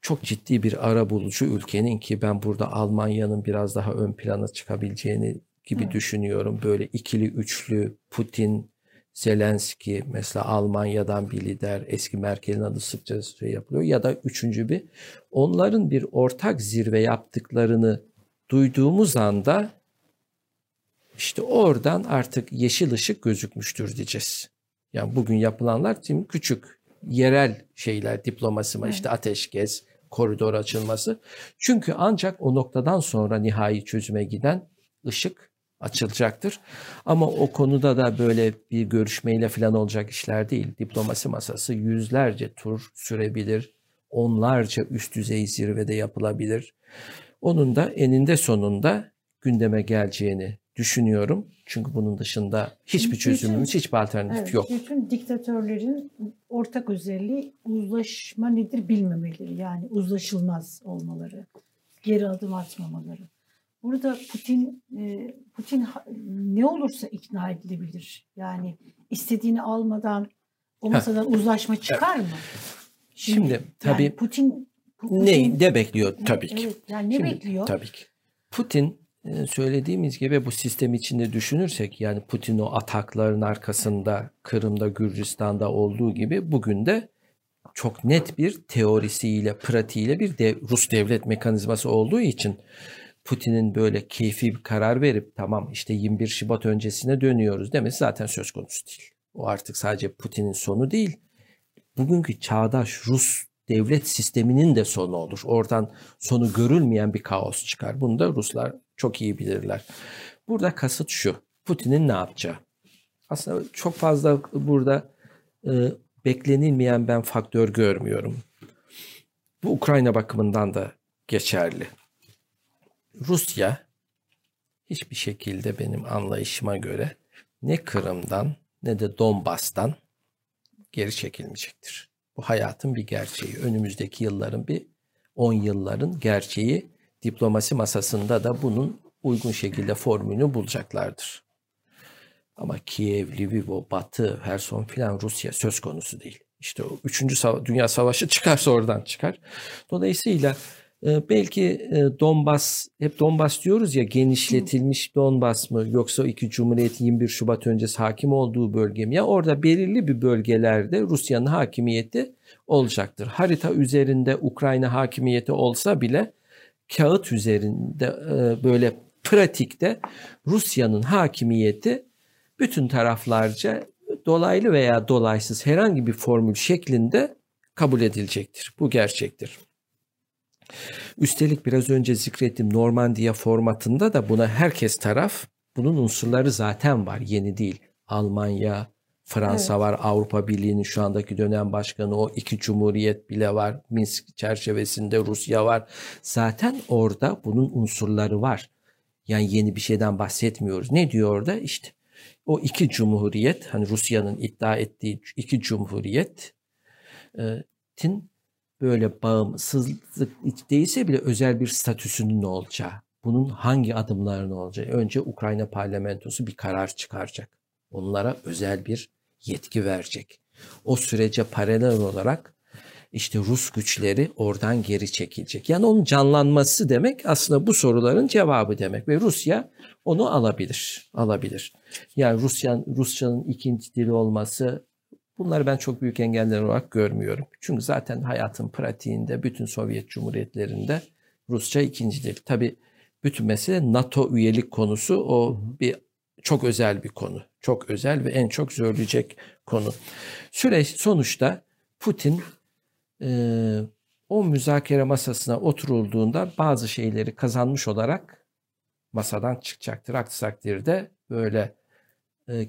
çok ciddi bir arabulucu ülkenin, ki ben burada Almanya'nın biraz daha ön plana çıkabileceğini gibi düşünüyorum. Böyle ikili üçlü Putin, Zelenski, mesela Almanya'dan bir lider, eski Merkel'in adı sıkça yapılıyor, ya da üçüncü bir, onların bir ortak zirve yaptıklarını duyduğumuz anda işte oradan artık yeşil ışık gözükmüştür diyeceğiz. Yani bugün yapılanlar şimdi küçük yerel şeyler, diplomasi, işte ateşkes, koridor açılması. Çünkü ancak o noktadan sonra nihai çözüme giden ışık açılacaktır. Ama o konuda da böyle bir görüşmeyle falan olacak işler değil. Diplomasi masası yüzlerce tur sürebilir. Onlarca üst düzey zirvede yapılabilir. Onun da eninde sonunda gündeme geleceğini düşünüyorum. Çünkü bunun dışında hiçbir çözümümüz, hiçbir alternatif yok. Bütün diktatörlerin ortak özelliği uzlaşma nedir bilmemeleri. Yani uzlaşılmaz olmaları, geri adım atmamaları. Burada Putin ne olursa ikna edilebilir. Yani istediğini almadan o masadan uzlaşma çıkar mı? Şimdi tabii yani Putin ne bekliyor tabii ki. Evet, yani ne bekliyor? Tabii ki. Putin, söylediğimiz gibi bu sistem içinde düşünürsek, yani Putin o atakların arkasında Kırım'da, Gürcistan'da olduğu gibi bugün de çok net bir teorisiyle, pratiğiyle bir de Rus devlet mekanizması olduğu için Putin'in böyle keyfi bir karar verip tamam işte 21 Şubat öncesine dönüyoruz demesi zaten söz konusu değil. O artık sadece Putin'in sonu değil, bugünkü çağdaş Rus devlet sisteminin de sonu olur. Oradan sonu görülmeyen bir kaos çıkar. Bunu da Ruslar çok iyi bilirler. Burada kasıt şu: Putin'in ne yapacağı. Aslında çok fazla burada beklenilmeyen ben faktör görmüyorum. Bu Ukrayna bakımından da geçerli. Rusya hiçbir şekilde benim anlayışıma göre ne Kırım'dan ne de Donbas'tan geri çekilmeyecektir. Bu hayatın bir gerçeği. Önümüzdeki yılların 10 yılların gerçeği. Diplomasi masasında da bunun uygun şekilde formülünü bulacaklardır. Ama Kiev, Lviv, Batı, Herson filan Rusya söz konusu değil. İşte o 3. Dünya Savaşı çıkarsa oradan çıkar. Dolayısıyla belki Donbas, hep Donbas diyoruz ya, genişletilmiş Donbas mı yoksa iki cumhuriyetin 21 Şubat öncesi hakim olduğu bölge mi? Ya orada belirli bir bölgelerde Rusya'nın hakimiyeti olacaktır. Harita üzerinde Ukrayna hakimiyeti olsa bile kağıt üzerinde böyle pratikte Rusya'nın hakimiyeti bütün taraflarca dolaylı veya dolaysız herhangi bir formül şeklinde kabul edilecektir. Bu gerçektir. Üstelik biraz önce zikrettiğim Normandiya formatında da buna herkes taraf. Bunun unsurları zaten var, yeni değil. Almanya, Fransa var, Avrupa Birliği'nin şu andaki dönem başkanı, o iki cumhuriyet bile var. Minsk çerçevesinde Rusya var. Zaten orada bunun unsurları var. Yani yeni bir şeyden bahsetmiyoruz. Ne diyor orada? İşte o iki cumhuriyet, hani Rusya'nın iddia ettiği iki cumhuriyetin böyle bağımsızlık değilse bile özel bir statüsünün ne olacağı, bunun hangi adımlarının olacağı. Önce Ukrayna parlamentosu bir karar çıkaracak. Onlara özel bir yetki verecek. O sürece paralel olarak işte Rus güçleri oradan geri çekilecek. Yani onun canlanması demek aslında bu soruların cevabı demek ve Rusya onu alabilir. Yani Rusça'nın ikinci dili olması, bunları ben çok büyük engeller olarak görmüyorum. Çünkü zaten hayatın pratiğinde bütün Sovyet Cumhuriyetlerinde Rusça ikinci dil. Tabii bütün mesele NATO üyelik konusu, o bir çok özel bir konu. Çok özel ve en çok zorlayacak konu. Süreç sonuçta Putin o müzakere masasına oturulduğunda bazı şeyleri kazanmış olarak masadan çıkacaktır. Aksi takdirde böyle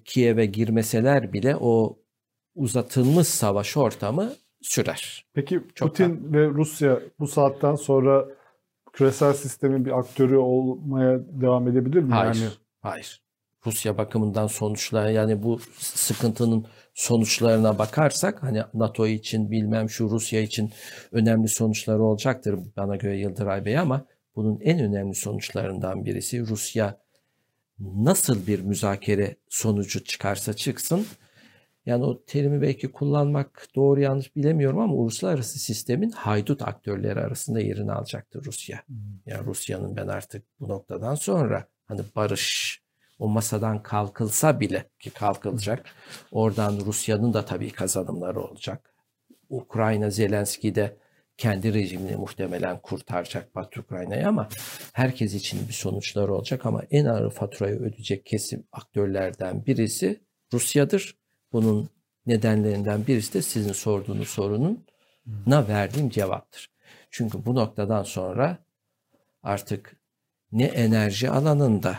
Kiev'e girmeseler bile o uzatılmış savaş ortamı sürer. Peki Putin ve Rusya bu saatten sonra küresel sistemin bir aktörü olmaya devam edebilir mi? Hayır, yani? Hayır. Rusya bakımından sonuçlar, yani bu sıkıntının sonuçlarına bakarsak, hani NATO için bilmem şu Rusya için önemli sonuçları olacaktır bana göre Yıldıray Bey, ama bunun en önemli sonuçlarından birisi Rusya nasıl bir müzakere sonucu çıkarsa çıksın yani o terimi belki kullanmak doğru yanlış bilemiyorum ama uluslararası sistemin haydut aktörleri arasında yerini alacaktır Rusya. Yani Rusya'nın ben artık bu noktadan sonra hani barış o masadan kalkılsa bile ki kalkılacak, oradan Rusya'nın da tabii kazanımları olacak. Ukrayna Zelenski de kendi rejimini muhtemelen kurtaracak Batı Ukrayna'yı ama herkes için bir sonuçları olacak ama en ağır faturayı ödeyecek kesim aktörlerden birisi Rusya'dır. Bunun nedenlerinden birisi de sizin sorduğunuz soruna verdiğim cevaptır. Çünkü bu noktadan sonra artık ne enerji alanında,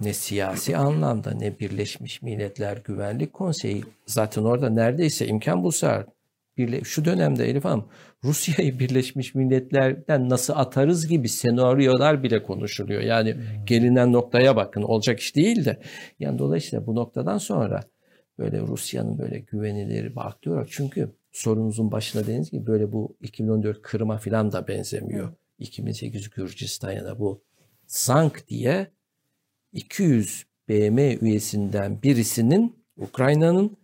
ne siyasi anlamda, ne Birleşmiş Milletler Güvenlik Konseyi, zaten orada neredeyse imkan bulsa şu dönemde Elif Hanım Rusya'yı Birleşmiş Milletler'den nasıl atarız gibi senaryolar bile konuşuluyor. Yani gelinen noktaya bakın, olacak iş değil de. Yani dolayısıyla bu noktadan sonra böyle Rusya'nın böyle güvenileri bakıyor. Çünkü sorunuzun başına dediğiniz gibi böyle bu 2014 Kırım'a falan da benzemiyor. 2008 Gürcistan ya da bu Zank diye 200 BM üyesinden birisinin, Ukrayna'nın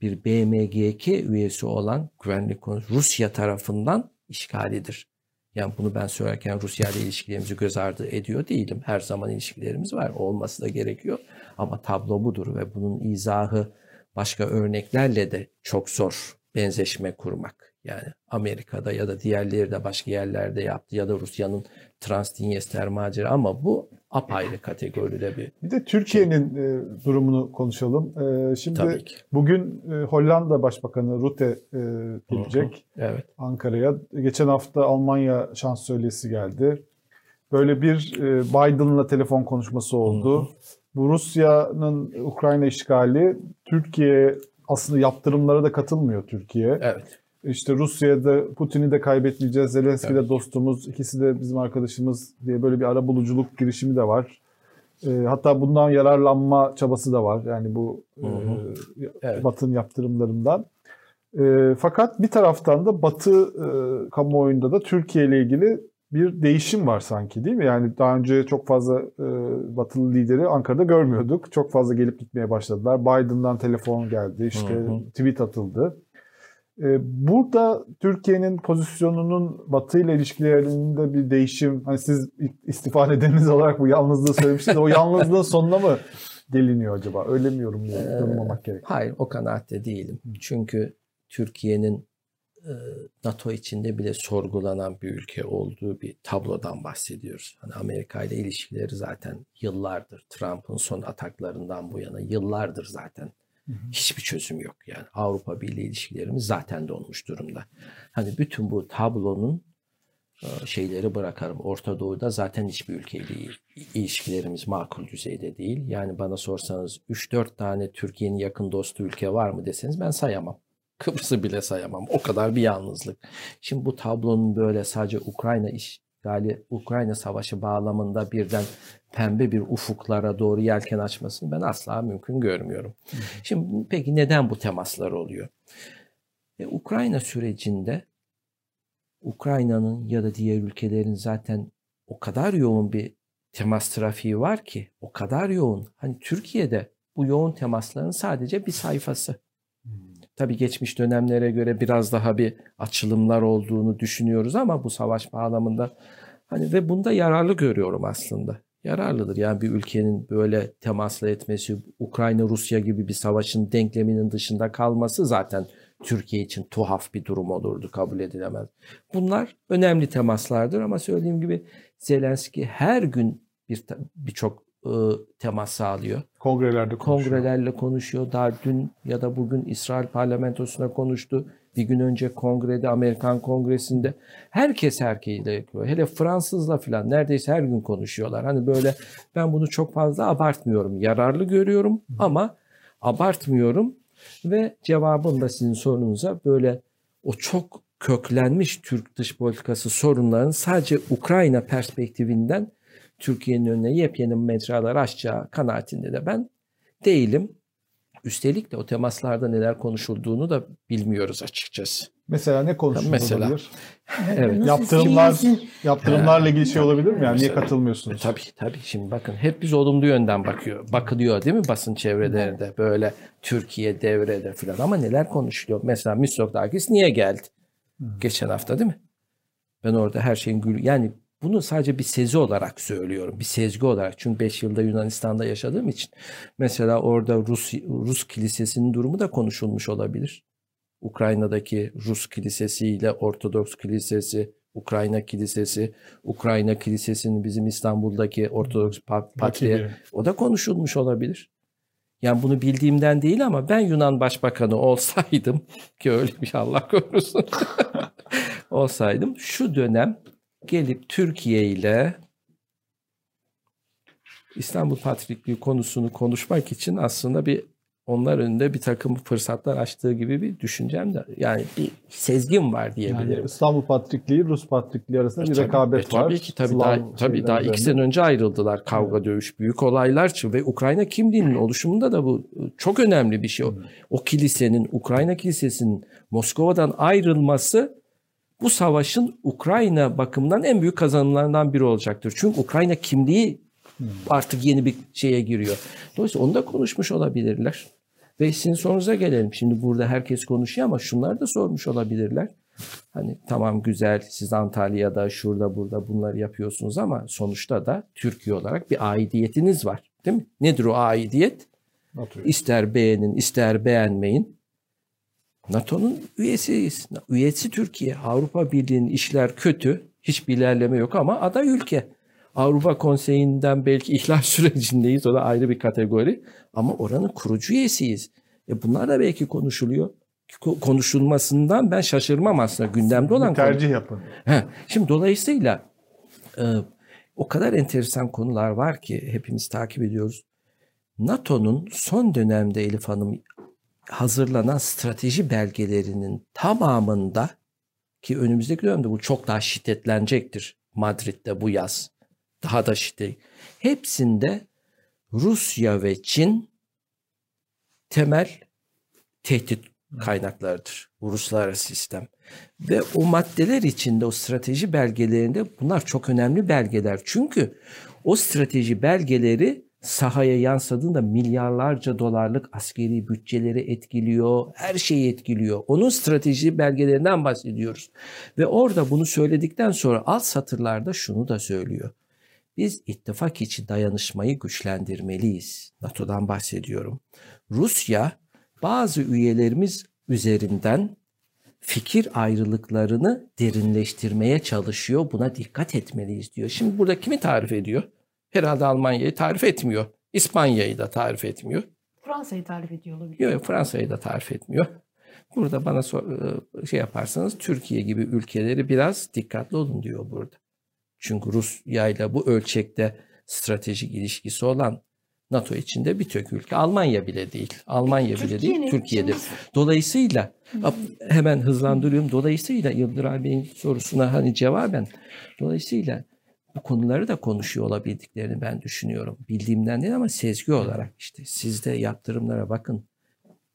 bir BMGK üyesi olan güvenlik konusu Rusya tarafından işgalidir. Yani bunu ben söylerken Rusya ile ilişkilerimizi göz ardı ediyor değilim. Her zaman ilişkilerimiz var. Olması da gerekiyor. Ama tablo budur ve bunun izahı başka örneklerle de çok zor benzeşme kurmak. Yani Amerika'da ya da diğerleri de başka yerlerde yaptı ya da Rusya'nın Transdinyester macera ama bu apayrı kategoride bir. Bir de Türkiye'nin durumunu konuşalım. Şimdi bugün Hollanda Başbakanı Rutte gelecek evet. Ankara'ya. Geçen hafta Almanya Şansölyesi geldi. Böyle bir Biden'la telefon konuşması oldu. Bu Rusya'nın Ukrayna işgali, Türkiye aslında yaptırımlara da katılmıyor Türkiye. Evet. İşte Rusya'da Putin'i de kaybetmeyeceğiz, Zelenski de dostumuz, ikisi de bizim arkadaşımız diye böyle bir arabuluculuk girişimi de var. Hatta bundan yararlanma çabası da var. Yani bu Batı'nın yaptırımlarından. Fakat bir taraftan da Batı kamuoyunda da Türkiye ile ilgili bir değişim var sanki, değil mi? Yani daha önce çok fazla Batılı lideri Ankara'da görmüyorduk. Çok fazla gelip gitmeye başladılar. Biden'dan telefon geldi, işte tweet atıldı. Burada Türkiye'nin pozisyonunun Batı ile ilişkilerinde bir değişim, hani siz istifa nedeniniz olarak bu yalnızlığı söylemiştiniz, o yalnızlığın sonuna mı geliniyor acaba? Öyle mi yorumlamak gerek? Hayır, o kanaatte değilim. Çünkü Türkiye'nin NATO içinde bile sorgulanan bir ülke olduğu bir tablodan bahsediyoruz. Hani Amerika ile ilişkileri zaten yıllardır, Trump'ın son ataklarından bu yana yıllardır zaten. Hiçbir çözüm yok yani. Avrupa Birliği ilişkilerimiz zaten donmuş durumda. Hani bütün bu tablonun şeyleri bırakarım. Orta Doğu'da zaten hiçbir ülkeyle ilişkilerimiz makul düzeyde değil. Yani bana sorsanız 3-4 tane Türkiye'nin yakın dostu ülke var mı deseniz ben sayamam. Kıbrıs'ı bile sayamam. O kadar bir yalnızlık. Şimdi bu tablonun böyle sadece Ukrayna işgali, Ukrayna savaşı bağlamında birden pembe bir ufuklara doğru yelken açmasını ben asla mümkün görmüyorum. Şimdi peki neden bu temaslar oluyor? Ukrayna sürecinde Ukrayna'nın ya da diğer ülkelerin zaten o kadar yoğun bir temas trafiği var ki, o kadar yoğun. Hani Türkiye'de bu yoğun temasların sadece bir sayfası. Tabii geçmiş dönemlere göre biraz daha bir açılımlar olduğunu düşünüyoruz ama bu savaş bağlamında hani ve bunda yararlı görüyorum aslında. Yararlıdır. Yani bir ülkenin böyle temasla etmesi, Ukrayna-Rusya gibi bir savaşın denkleminin dışında kalması zaten Türkiye için tuhaf bir durum olurdu, kabul edilemez. Bunlar önemli temaslardır ama söylediğim gibi Zelenski her gün birçok temas sağlıyor. Kongrelerle konuşuyor. Daha dün ya da bugün İsrail parlamentosuna konuştu. Bir gün önce kongrede, Amerikan kongresinde herkes yapıyor. Hele Fransızla falan neredeyse her gün konuşuyorlar. Hani böyle ben bunu çok fazla abartmıyorum. Yararlı görüyorum ama abartmıyorum ve cevabım da sizin sorunuza böyle o çok köklenmiş Türk dış politikası sorunlarının sadece Ukrayna perspektifinden Türkiye'nin önüne yepyeni mecralar açacağı kanaatinde de ben değilim. Üstelik de o temaslarda neler konuşulduğunu da bilmiyoruz açıkçası. Mesela ne konuşulabilir? Mesela, evet. Yaptırımlarla ilgili şey olabilir mi? Yani mesela, niye katılmıyorsunuz? Tabii. Şimdi bakın hep biz olumlu yönden bakılıyor değil mi basın çevrelerinde? Böyle Türkiye devrede falan ama neler konuşuluyor? Mesela Mitsotakis niye geldi? Geçen hafta değil mi? Ben orada her şeyin yani bunu sadece bir sezi olarak söylüyorum. Bir sezgi olarak. Çünkü 5 yılda Yunanistan'da yaşadığım için. Mesela orada Rus kilisesinin durumu da konuşulmuş olabilir. Ukrayna'daki Rus kilisesiyle Ortodoks kilisesi, Ukrayna kilisesi, Ukrayna kilisesinin bizim İstanbul'daki Ortodoks patriği, o da konuşulmuş olabilir. Yani bunu bildiğimden değil ama ben Yunan Başbakanı olsaydım ki öyle bir Allah korusun olsaydım şu dönem gelip Türkiye ile İstanbul Patrikliği konusunu konuşmak için aslında bir onlar önünde bir takım fırsatlar açtığı gibi bir düşüncem de yani bir sezgim var diyebilirim. Yani İstanbul Patrikliği, Rus Patrikliği arasında bir rekabet var. Tabii daha 2 sene önce ayrıldılar. Kavga, dövüş, büyük olaylar çıktı ve Ukrayna kimliğinin oluşumunda da bu çok önemli bir şey. O kilisenin, Ukrayna kilisesinin Moskova'dan ayrılması bu savaşın Ukrayna bakımından en büyük kazanımlarından biri olacaktır. Çünkü Ukrayna kimliği artık yeni bir şeye giriyor. Dolayısıyla onu da konuşmuş olabilirler. Ve sizin sorunuza gelelim. Şimdi burada herkes konuşuyor ama şunlar da sormuş olabilirler. Hani tamam güzel siz Antalya'da şurada burada bunları yapıyorsunuz ama sonuçta da Türkiye olarak bir aidiyetiniz var. Değil mi? Nedir o aidiyet? NATO. İster beğenin ister beğenmeyin. NATO'nun üyesiyiz. Üyesi Türkiye. Avrupa Birliği'nin işler kötü. Hiçbir ilerleme yok ama aday ülke. Avrupa Konseyi'nden belki ihlal sürecindeyiz. O da ayrı bir kategori. Ama oranın kurucu üyesiyiz. Bunlar da belki konuşuluyor. Konuşulmasından ben şaşırmam aslında. Gündemde olan tercih yapın. Şimdi dolayısıyla o kadar enteresan konular var ki hepimiz takip ediyoruz. NATO'nun son dönemde Elif Hanım hazırlanan strateji belgelerinin tamamında ki önümüzdeki dönemde bu çok daha şiddetlenecektir. Madrid'de bu yaz. Daha da şiddet. Hepsinde Rusya ve Çin temel tehdit kaynaklarıdır. Uluslararası sistem. Ve o maddeler içinde, o strateji belgelerinde bunlar çok önemli belgeler. Çünkü o strateji belgeleri sahaya yansıdığında milyarlarca dolarlık askeri bütçeleri etkiliyor, her şeyi etkiliyor. Onun strateji belgelerinden bahsediyoruz. Ve orada bunu söyledikten sonra alt satırlarda şunu da söylüyor. Biz ittifak içi dayanışmayı güçlendirmeliyiz. NATO'dan bahsediyorum. Rusya bazı üyelerimiz üzerinden fikir ayrılıklarını derinleştirmeye çalışıyor. Buna dikkat etmeliyiz diyor. Şimdi burada kimi tarif ediyor? Herhalde Almanya'yı tarif etmiyor. İspanya'yı da tarif etmiyor. Fransa'yı tarif ediyor olabilir. Yok, Fransa'yı da tarif etmiyor. Burada bana şey yaparsanız Türkiye gibi ülkeleri biraz dikkatli olun diyor burada. Çünkü Rusya ile bu ölçekte stratejik ilişkisi olan NATO içinde bir tök ülke. Almanya bile değil. Türkiye'dir. Dolayısıyla hemen hızlandırıyorum. Dolayısıyla Yıldıray Bey'in sorusuna hani cevaben. Dolayısıyla bu konuları da konuşuyor olabildiklerini ben düşünüyorum. Bildiğimden değil ama sezgi olarak işte siz de yaptırımlara bakın.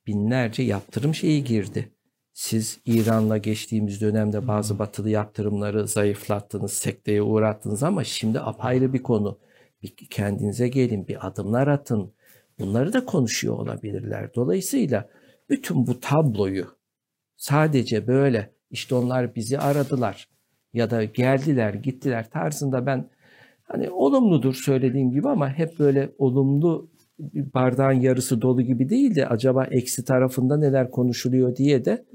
Binlerce yaptırım şeyi girdi. Siz İran'la geçtiğimiz dönemde bazı batılı yaptırımları zayıflattınız, sekteye uğrattınız ama şimdi apayrı bir konu. Bir kendinize gelin, bir adımlar atın. Bunları da konuşuyor olabilirler. Dolayısıyla bütün bu tabloyu sadece böyle işte onlar bizi aradılar ya da geldiler, gittiler tarzında ben hani olumludur söylediğim gibi ama hep böyle olumlu bardağın yarısı dolu gibi değil de acaba eksi tarafında neler konuşuluyor diye de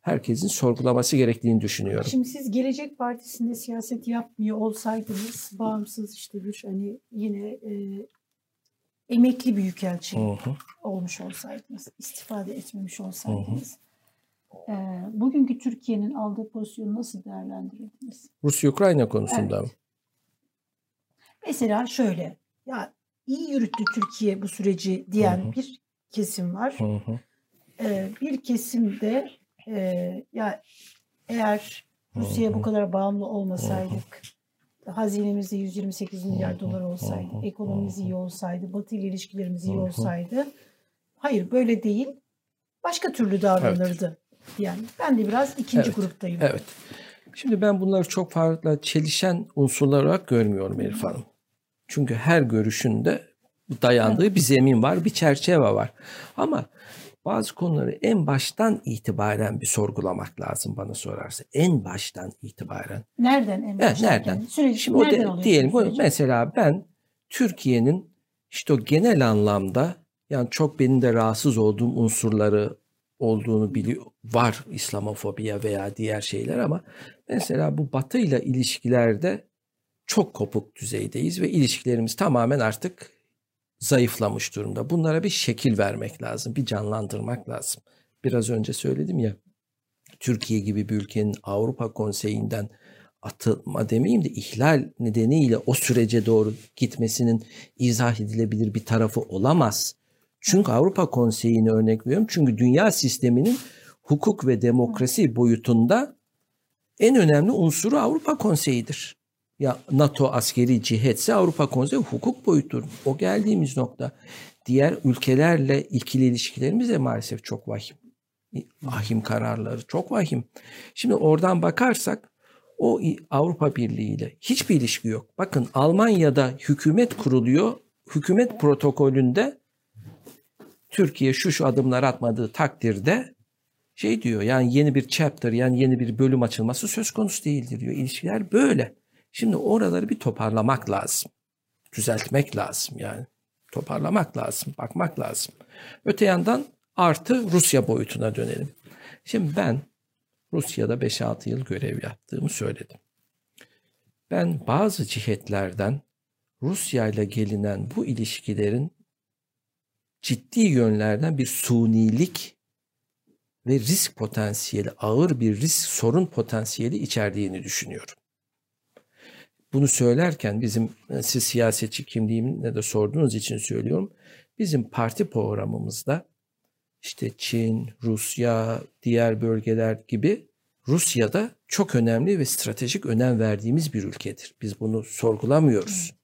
herkesin sorgulaması gerektiğini düşünüyorum. Şimdi siz Gelecek Partisi'nde siyaset yapmıyor olsaydınız bağımsız işte bir hani yine emekli büyükelçi olmuş olsaydınız, istifade etmemiş olsaydınız. Bugünkü Türkiye'nin aldığı pozisyonu nasıl değerlendirirdiniz? Rusya-Ukrayna konusunda mı? Mesela şöyle ya iyi yürüttü Türkiye bu süreci diyen bir kesim var. Bir kesim de ya eğer Rusya'ya bu kadar bağımlı olmasaydık, hazinemizde 128 milyar dolar olsaydı, ekonomimiz iyi olsaydı, Batı ile ilişkilerimiz iyi olsaydı, hayır böyle değil, başka türlü davranırdı Yani ben de biraz ikinci gruptayım. Evet. Şimdi ben bunları çok farklı çelişen unsurlar olarak görmüyorum Elif Hanım. Çünkü her görüşünde dayandığı bir zemin var, bir çerçeve var. Ama bazı konuları en baştan itibaren bir sorgulamak lazım bana sorarsa. En baştan itibaren. Nereden en baştan? Evet, nereden? Süreci, şimdi nereden oluyor? Diyelim süreci? Mesela ben Türkiye'nin işte o genel anlamda yani çok benim de rahatsız olduğum unsurları olduğunu biliyor. Var İslamofobiya veya diğer şeyler ama mesela bu Batı'yla ilişkilerde çok kopuk düzeydeyiz ve ilişkilerimiz tamamen artık zayıflamış durumda. Bunlara bir şekil vermek lazım, bir canlandırmak lazım. Biraz önce söyledim ya, Türkiye gibi bir ülkenin Avrupa Konseyi'nden atılma demeyeyim de ihlal nedeniyle o sürece doğru gitmesinin izah edilebilir bir tarafı olamaz. Çünkü Avrupa Konseyi'ni örnek veriyorum. Çünkü dünya sisteminin hukuk ve demokrasi boyutunda en önemli unsuru Avrupa Konseyi'dir. Ya NATO askeri cihetse Avrupa Konseyi hukuk boyutudur. O geldiğimiz nokta. Diğer ülkelerle ikili ilişkilerimiz de maalesef çok vahim. Vahim kararları, çok vahim. Şimdi oradan bakarsak o Avrupa Birliği ile hiçbir ilişki yok. Bakın Almanya'da hükümet kuruluyor. Hükümet protokolünde Türkiye şu adımlar atmadığı takdirde şey diyor, yani yeni bir chapter, yani yeni bir bölüm açılması söz konusu değildir diyor. İlişkiler böyle. Şimdi oraları bir toparlamak lazım. Düzeltmek lazım yani. Toparlamak lazım, bakmak lazım. Öte yandan artı Rusya boyutuna dönelim. Şimdi ben Rusya'da 5-6 yıl görev yaptığımı söyledim. Ben bazı cihetlerden Rusya'yla gelinen bu ilişkilerin ciddi yönlerden bir sunilik ve risk potansiyeli, ağır bir risk, sorun potansiyeli içerdiğini düşünüyorum. Bunu söylerken siz siyasetçi kimliğimle de sorduğunuz için söylüyorum. Bizim parti programımızda işte Çin, Rusya, diğer bölgeler gibi Rusya'da çok önemli ve stratejik önem verdiğimiz bir ülkedir. Biz bunu sorgulamıyoruz.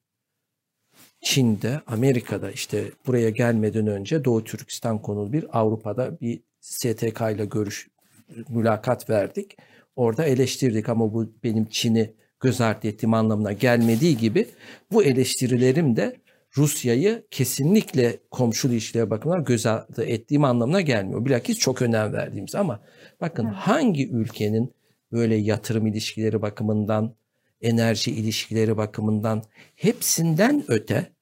Çin'de, Amerika'da işte buraya gelmeden önce Doğu Türkistan konulu bir Avrupa'da bir STK ile mülakat verdik. Orada eleştirdik ama bu benim Çin'i göz ardı ettiğim anlamına gelmediği gibi bu eleştirilerim de Rusya'yı kesinlikle komşu ilişkiler bakımından göz ardı ettiğim anlamına gelmiyor. Bilakis çok önem verdiğimiz ama bakın hangi ülkenin böyle yatırım ilişkileri bakımından, enerji ilişkileri bakımından hepsinden öte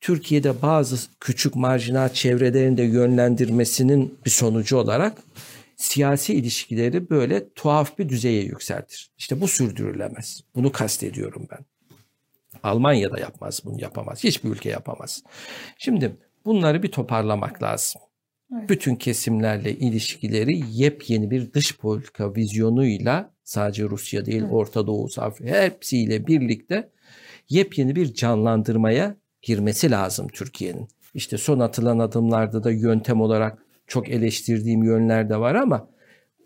Türkiye'de bazı küçük marjinal çevrelerin de yönlendirmesinin bir sonucu olarak siyasi ilişkileri böyle tuhaf bir düzeye yükseltir. İşte bu sürdürülemez. Bunu kastediyorum ben. Almanya da yapmaz, bunu yapamaz. Hiçbir ülke yapamaz. Şimdi bunları bir toparlamak lazım. Evet. Bütün kesimlerle ilişkileri yepyeni bir dış politika vizyonuyla sadece Rusya değil, evet. Orta Doğu, Afrika hepsiyle birlikte yepyeni bir canlandırmaya girmesi lazım Türkiye'nin. İşte son atılan adımlarda da yöntem olarak çok eleştirdiğim yönler de var ama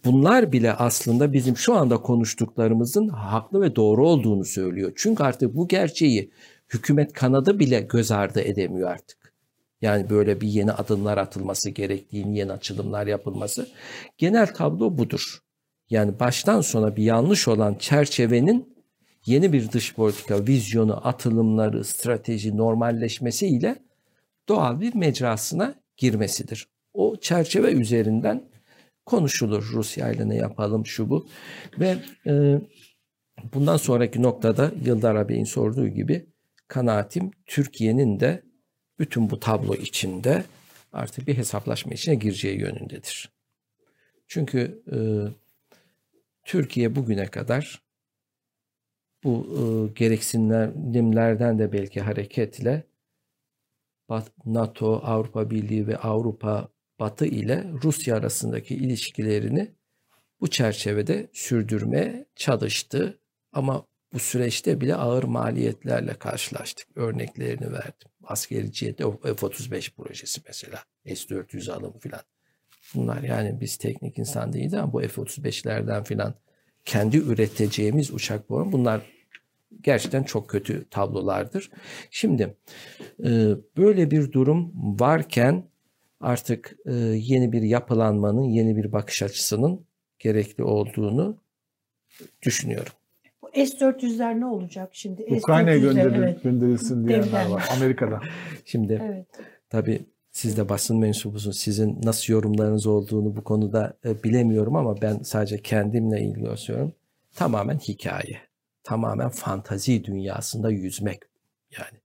bunlar bile aslında bizim şu anda konuştuklarımızın haklı ve doğru olduğunu söylüyor. Çünkü artık bu gerçeği hükümet kanadı bile göz ardı edemiyor artık. Yani böyle bir yeni adımlar atılması gerektiğini, yeni açılımlar yapılması. Genel tablo budur. Yani baştan sona bir yanlış olan çerçevenin yeni bir dış politika, vizyonu, atılımları, strateji, normalleşmesiyle doğal bir mecrasına girmesidir. O çerçeve üzerinden konuşulur. Rusya ile ne yapalım şu bu. Ve bundan sonraki noktada Yıldar Bey'in sorduğu gibi kanaatim Türkiye'nin de bütün bu tablo içinde artık bir hesaplaşma içine gireceği yönündedir. Çünkü Türkiye bugüne kadar bu gereksinimlerden de belki hareketle NATO, Avrupa Birliği ve Avrupa Batı ile Rusya arasındaki ilişkilerini bu çerçevede sürdürmeye çalıştı. Ama bu süreçte bile ağır maliyetlerle karşılaştık. Örneklerini verdim. Askeri cihette F-35 projesi mesela. S-400 alımı filan. Bunlar yani biz teknik insan değiliz ama bu F-35'lerden filan kendi üreteceğimiz uçak programı bunlar gerçekten çok kötü tablolardır. Şimdi böyle bir durum varken artık yeni bir yapılanmanın, yeni bir bakış açısının gerekli olduğunu düşünüyorum. Bu S-400'ler ne olacak şimdi? Ukrayna'ya gönderilsin diyenler var Amerika'da. Şimdi evet, tabii siz de basın mensubusunuz. Sizin nasıl yorumlarınız olduğunu bu konuda bilemiyorum ama ben sadece kendimle ilgileniyorum. Tamamen hikaye. Tamamen fantazi dünyasında yüzmek yani.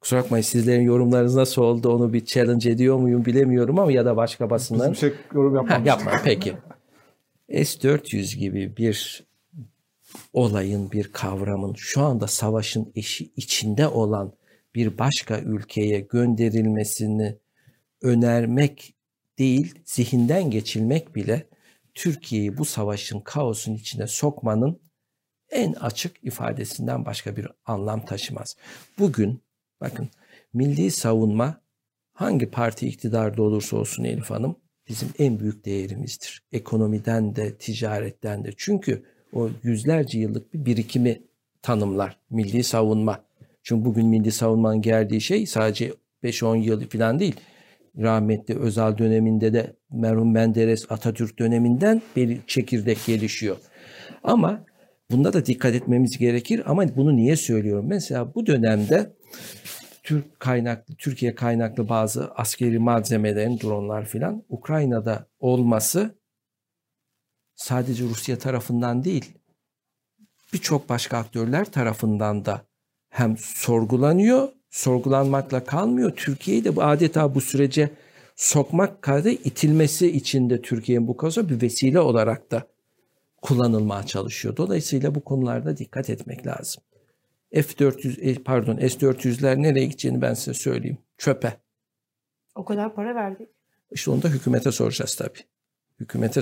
Kusura bakmayın, sizlerin yorumlarınız nasıl oldu, onu bir challenge ediyor muyum bilemiyorum ama ya da başka basınların. Hiçbir şey yorum yapmamıştık. Yapma peki. S-400 gibi bir olayın, bir kavramın şu anda savaşın içinde olan bir başka ülkeye gönderilmesini önermek değil, zihinden geçilmek bile Türkiye'yi bu savaşın, kaosun içine sokmanın en açık ifadesinden başka bir anlam taşımaz. Bugün bakın, milli savunma hangi parti iktidarda olursa olsun Elif Hanım bizim en büyük değerimizdir. Ekonomiden de, ticaretten de. Çünkü o yüzlerce yıllık bir birikimi tanımlar milli savunma. Çünkü bugün milli savunmanın geldiği şey sadece 5-10 yıl falan değil. Rahmetli Özal döneminde de, merhum Menderes, Atatürk döneminden beri çekirdek gelişiyor. Ama bunda da dikkat etmemiz gerekir. Ama bunu niye söylüyorum? Mesela bu dönemde Türkiye kaynaklı bazı askeri malzemelerin, dronlar filan Ukrayna'da olması sadece Rusya tarafından değil, birçok başka aktörler tarafından da hem sorgulanıyor, sorgulanmakla kalmıyor. Türkiye'yi de adeta bu sürece sokmak kadar itilmesi için de Türkiye'nin bu konuda bir vesile olarak da kullanılmaya çalışıyor. Dolayısıyla bu konularda dikkat etmek lazım. S-400'ler nereye gideceğini ben size söyleyeyim. Çöpe. O kadar para verdik. İşte onu da hükümete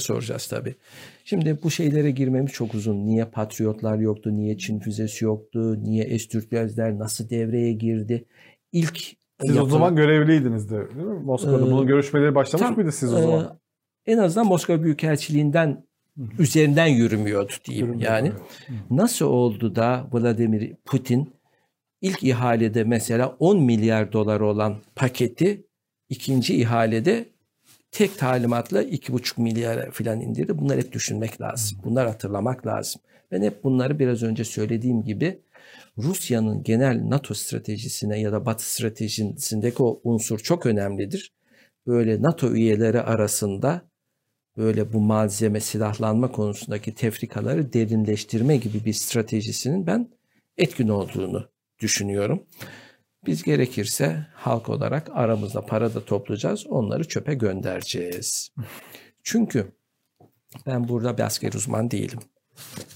soracağız tabii. Şimdi bu şeylere girmemiz çok uzun. Niye Patriotlar yoktu? Niye Çin füzesi yoktu? Niye S-400'ler nasıl devreye girdi? Siz o zaman görevliydiniz de değil mi? Moskova'da bunun görüşmeleri başlamış mıydı siz o zaman? En azından Moskova Büyükelçiliği'nden üzerinden yürümüyordu diyeyim yani. Nasıl oldu da Vladimir Putin ilk ihalede mesela 10 milyar dolar olan paketi ikinci ihalede tek talimatla 2,5 milyara falan indirdi. Bunları hep düşünmek lazım. Bunları hatırlamak lazım. Ben hep bunları biraz önce söylediğim gibi Rusya'nın genel NATO stratejisine ya da Batı stratejisindeki o unsur çok önemlidir. Böyle NATO üyeleri arasında böyle bu malzeme, silahlanma konusundaki tefrikaları derinleştirme gibi bir stratejisinin ben etkin olduğunu düşünüyorum. Biz gerekirse halk olarak aramızda para da toplayacağız, onları çöpe göndereceğiz. Çünkü ben burada bir asker uzman değilim.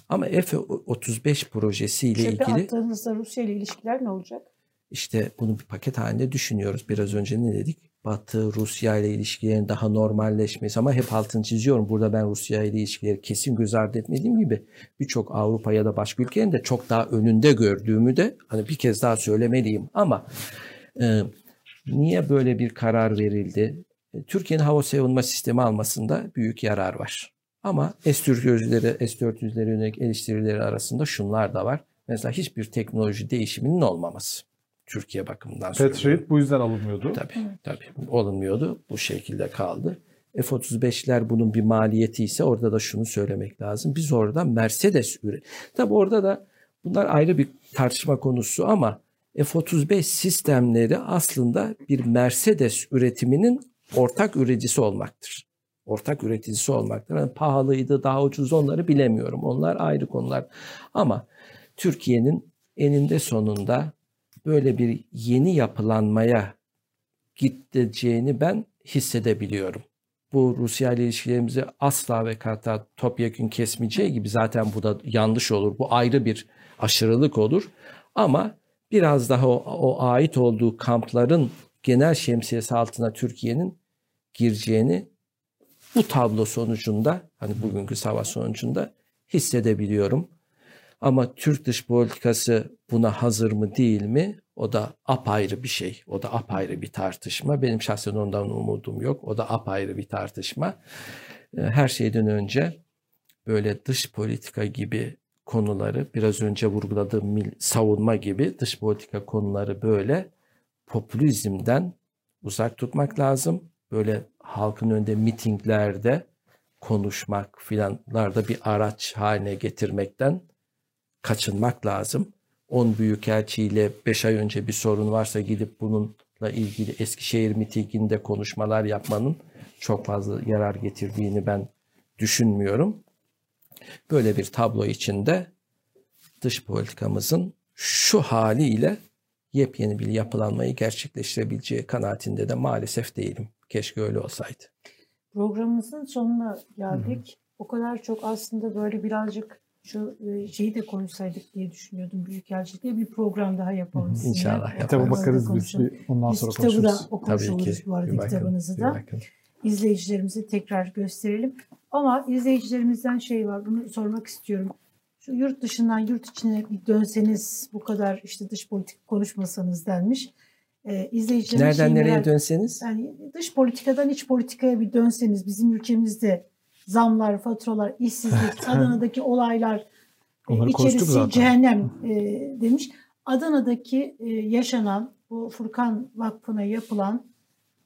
Ama F-35 projesiyle ilgili... Çöpe attığınızda Rusya ile ilişkiler ne olacak? İşte bunu bir paket halinde düşünüyoruz. Biraz önce ne dedik? Batı, Rusya ile ilişkilerin daha normalleşmesi, ama hep altını çiziyorum. Burada ben Rusya ile ilişkileri kesin göz ardı etmediğim gibi birçok Avrupa ya da başka ülkenin de çok daha önünde gördüğümü de hani bir kez daha söylemeliyim. Ama niye böyle bir karar verildi? Türkiye'nin hava savunma sistemi almasında büyük yarar var. Ama S-400'lere yönelik eleştirileri arasında şunlar da var. Mesela hiçbir teknoloji değişiminin olmaması. Türkiye bakımından Patriot bu yüzden alınmıyordu. Tabii. Alınmıyordu. Bu şekilde kaldı. F-35'ler bunun bir maliyeti ise orada da şunu söylemek lazım. Biz orada Mercedes Tabii orada da bunlar ayrı bir tartışma konusu ama F-35 sistemleri aslında bir Mercedes üretiminin ortak üreticisi olmaktır. Yani pahalıydı, daha ucuz, onları bilemiyorum. Onlar ayrı konular. Ama Türkiye'nin eninde sonunda böyle bir yeni yapılanmaya gideceğini ben hissedebiliyorum. Bu Rusya ile ilişkilerimizi asla ve kata topyekün kesmeyeceği gibi, zaten bu da yanlış olur. Bu ayrı bir aşırılık olur. Ama biraz daha o ait olduğu kampların genel şemsiyesi altına Türkiye'nin gireceğini bu tablo sonucunda, hani bugünkü savaş sonucunda hissedebiliyorum. Ama Türk dış politikası buna hazır mı değil mi? O da apayrı bir şey. O da apayrı bir tartışma. Benim şahsen ondan umudum yok. O da apayrı bir tartışma. Her şeyden önce böyle dış politika gibi konuları, biraz önce vurguladığım savunma gibi dış politika konuları böyle popülizmden uzak tutmak lazım. böyle halkın önünde mitinglerde konuşmak filanlarda bir araç haline getirmekten kaçınmak lazım. 10 büyükelçiyle 5 ay önce bir sorun varsa gidip bununla ilgili Eskişehir mitinginde konuşmalar yapmanın çok fazla yarar getirdiğini ben düşünmüyorum. Böyle bir tablo içinde dış politikamızın şu haliyle yepyeni bir yapılanmayı gerçekleştirebileceği kanaatinde de maalesef değilim. Keşke öyle olsaydı. Programımızın sonuna geldik. O kadar çok aslında böyle birazcık şu şeyi de konuşsaydık diye düşünüyordum. Büyükelçilikle bir program daha yapalım. İnşallah. Kitaba bakarız biz. Ondan sonra konuşuruz. Kitabı da okumuş oluruz bu arada, kitabınızı da. İzleyicilerimize tekrar gösterelim. Ama izleyicilerimizden şey var, bunu sormak istiyorum. Şu yurt dışından yurt içine dönseniz bu kadar işte dış politik konuşmasanız denmiş. İzleyicilerimiz nereden nereye dönseniz? Yani dış politikadan iç politikaya bir dönseniz, bizim ülkemizde zamlar, faturalar, işsizlik, Adana'daki olaylar içerisi cehennem demiş. Adana'daki yaşanan bu Furkan Vakfı'na yapılan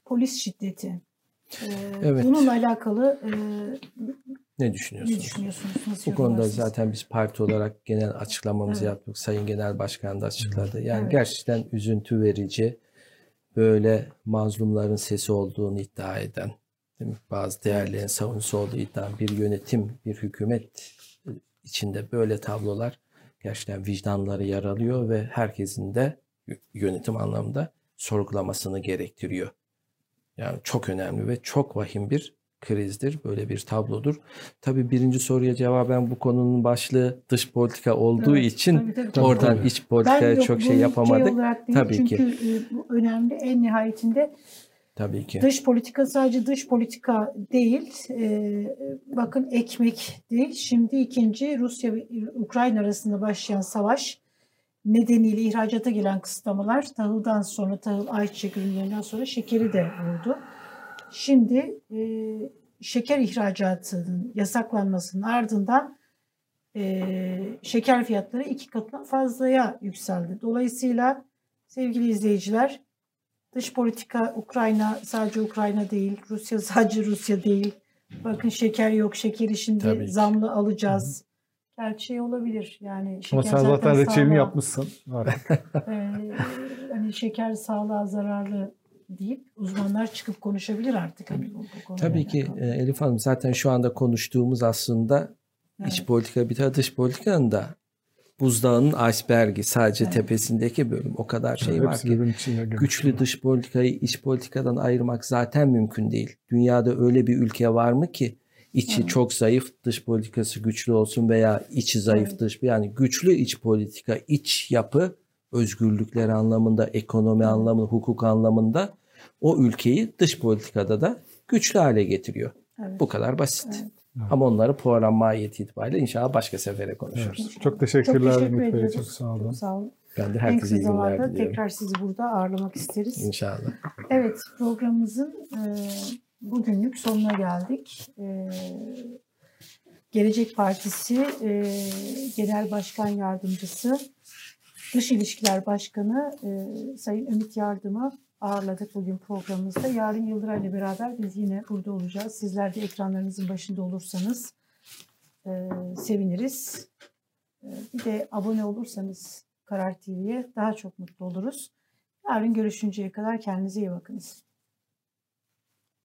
polis şiddeti. Evet. Bununla alakalı ne düşünüyorsunuz? Nasıl bu konuda zaten biz parti olarak genel açıklamamızı yaptık. Sayın Genel Başkan da açıkladı. Yani gerçekten üzüntü verici, böyle mazlumların sesi olduğunu iddia eden, değil mi? Bazı değerlerin savunucusu olduğu iddia bir yönetim, bir hükümet içinde böyle tablolar gerçekten vicdanları yaralıyor ve herkesin de yönetim anlamında sorgulamasını gerektiriyor. Yani çok önemli ve çok vahim bir krizdir. Böyle bir tablodur. Tabii birinci soruya cevaben bu konunun başlığı dış politika olduğu için tabii. Oradan iç politikaya çok şey yapamadık. Tabii çünkü ki. Çünkü bu önemli en nihayetinde. Tabii ki. Dış politika sadece dış politika değil. Bakın ekmek değil. Şimdi ikinci Rusya ve Ukrayna arasında başlayan savaş nedeniyle ihracata gelen kısıtlamalar tahıldan sonra, tahıl ayçiçek ürünlerinden sonra şekeri de vurdu. Şimdi şeker ihracatının yasaklanmasının ardından şeker fiyatları 2 katına fazlaya yükseldi. Dolayısıyla sevgili izleyiciler, dış politika Ukrayna sadece Ukrayna değil, Rusya sadece Rusya değil. Bakın şeker yok, şekeri şimdi zamlı alacağız. Her şey olabilir yani. Ama sen zaten reçelini yapmışsın. Hani şeker sağlığa zararlı deyip uzmanlar çıkıp konuşabilir artık. Hani bu tabii ki Elif Hanım, zaten şu anda konuştuğumuz aslında iç politika bir tarafı, dış politikanın da buzdağının iceberg'i sadece tepesindeki bölüm. O kadar şey var ki güçlü dış politikayı iç politikadan ayırmak zaten mümkün değil. Dünyada öyle bir ülke var mı ki İçi çok zayıf, dış politikası güçlü olsun veya içi zayıf dış. Yani güçlü iç politika, iç yapı, özgürlükler anlamında, ekonomi anlamında, hukuk anlamında o ülkeyi dış politikada da güçlü hale getiriyor. Evet. Bu kadar basit. Evet. Ama onları program mahiyeti itibariyle inşallah başka sefere konuşuruz. Evet. Çok teşekkürler. Çok sağ olun. Çok sağ olun. Ben de herkese iyi günler diliyorum. Tekrar sizi burada ağırlamak isteriz. İnşallah. Evet, programımızın... bugünlük sonuna geldik. Gelecek Partisi Genel Başkan Yardımcısı, Dış İlişkiler Başkanı Sayın Ümit Yardım'ı ağırladık bugün programımızda. Yarın Yıldıray'la beraber biz yine burada olacağız. Sizler de ekranlarınızın başında olursanız seviniriz. Bir de abone olursanız Karar TV'ye daha çok mutlu oluruz. Yarın görüşünceye kadar kendinize iyi bakınız.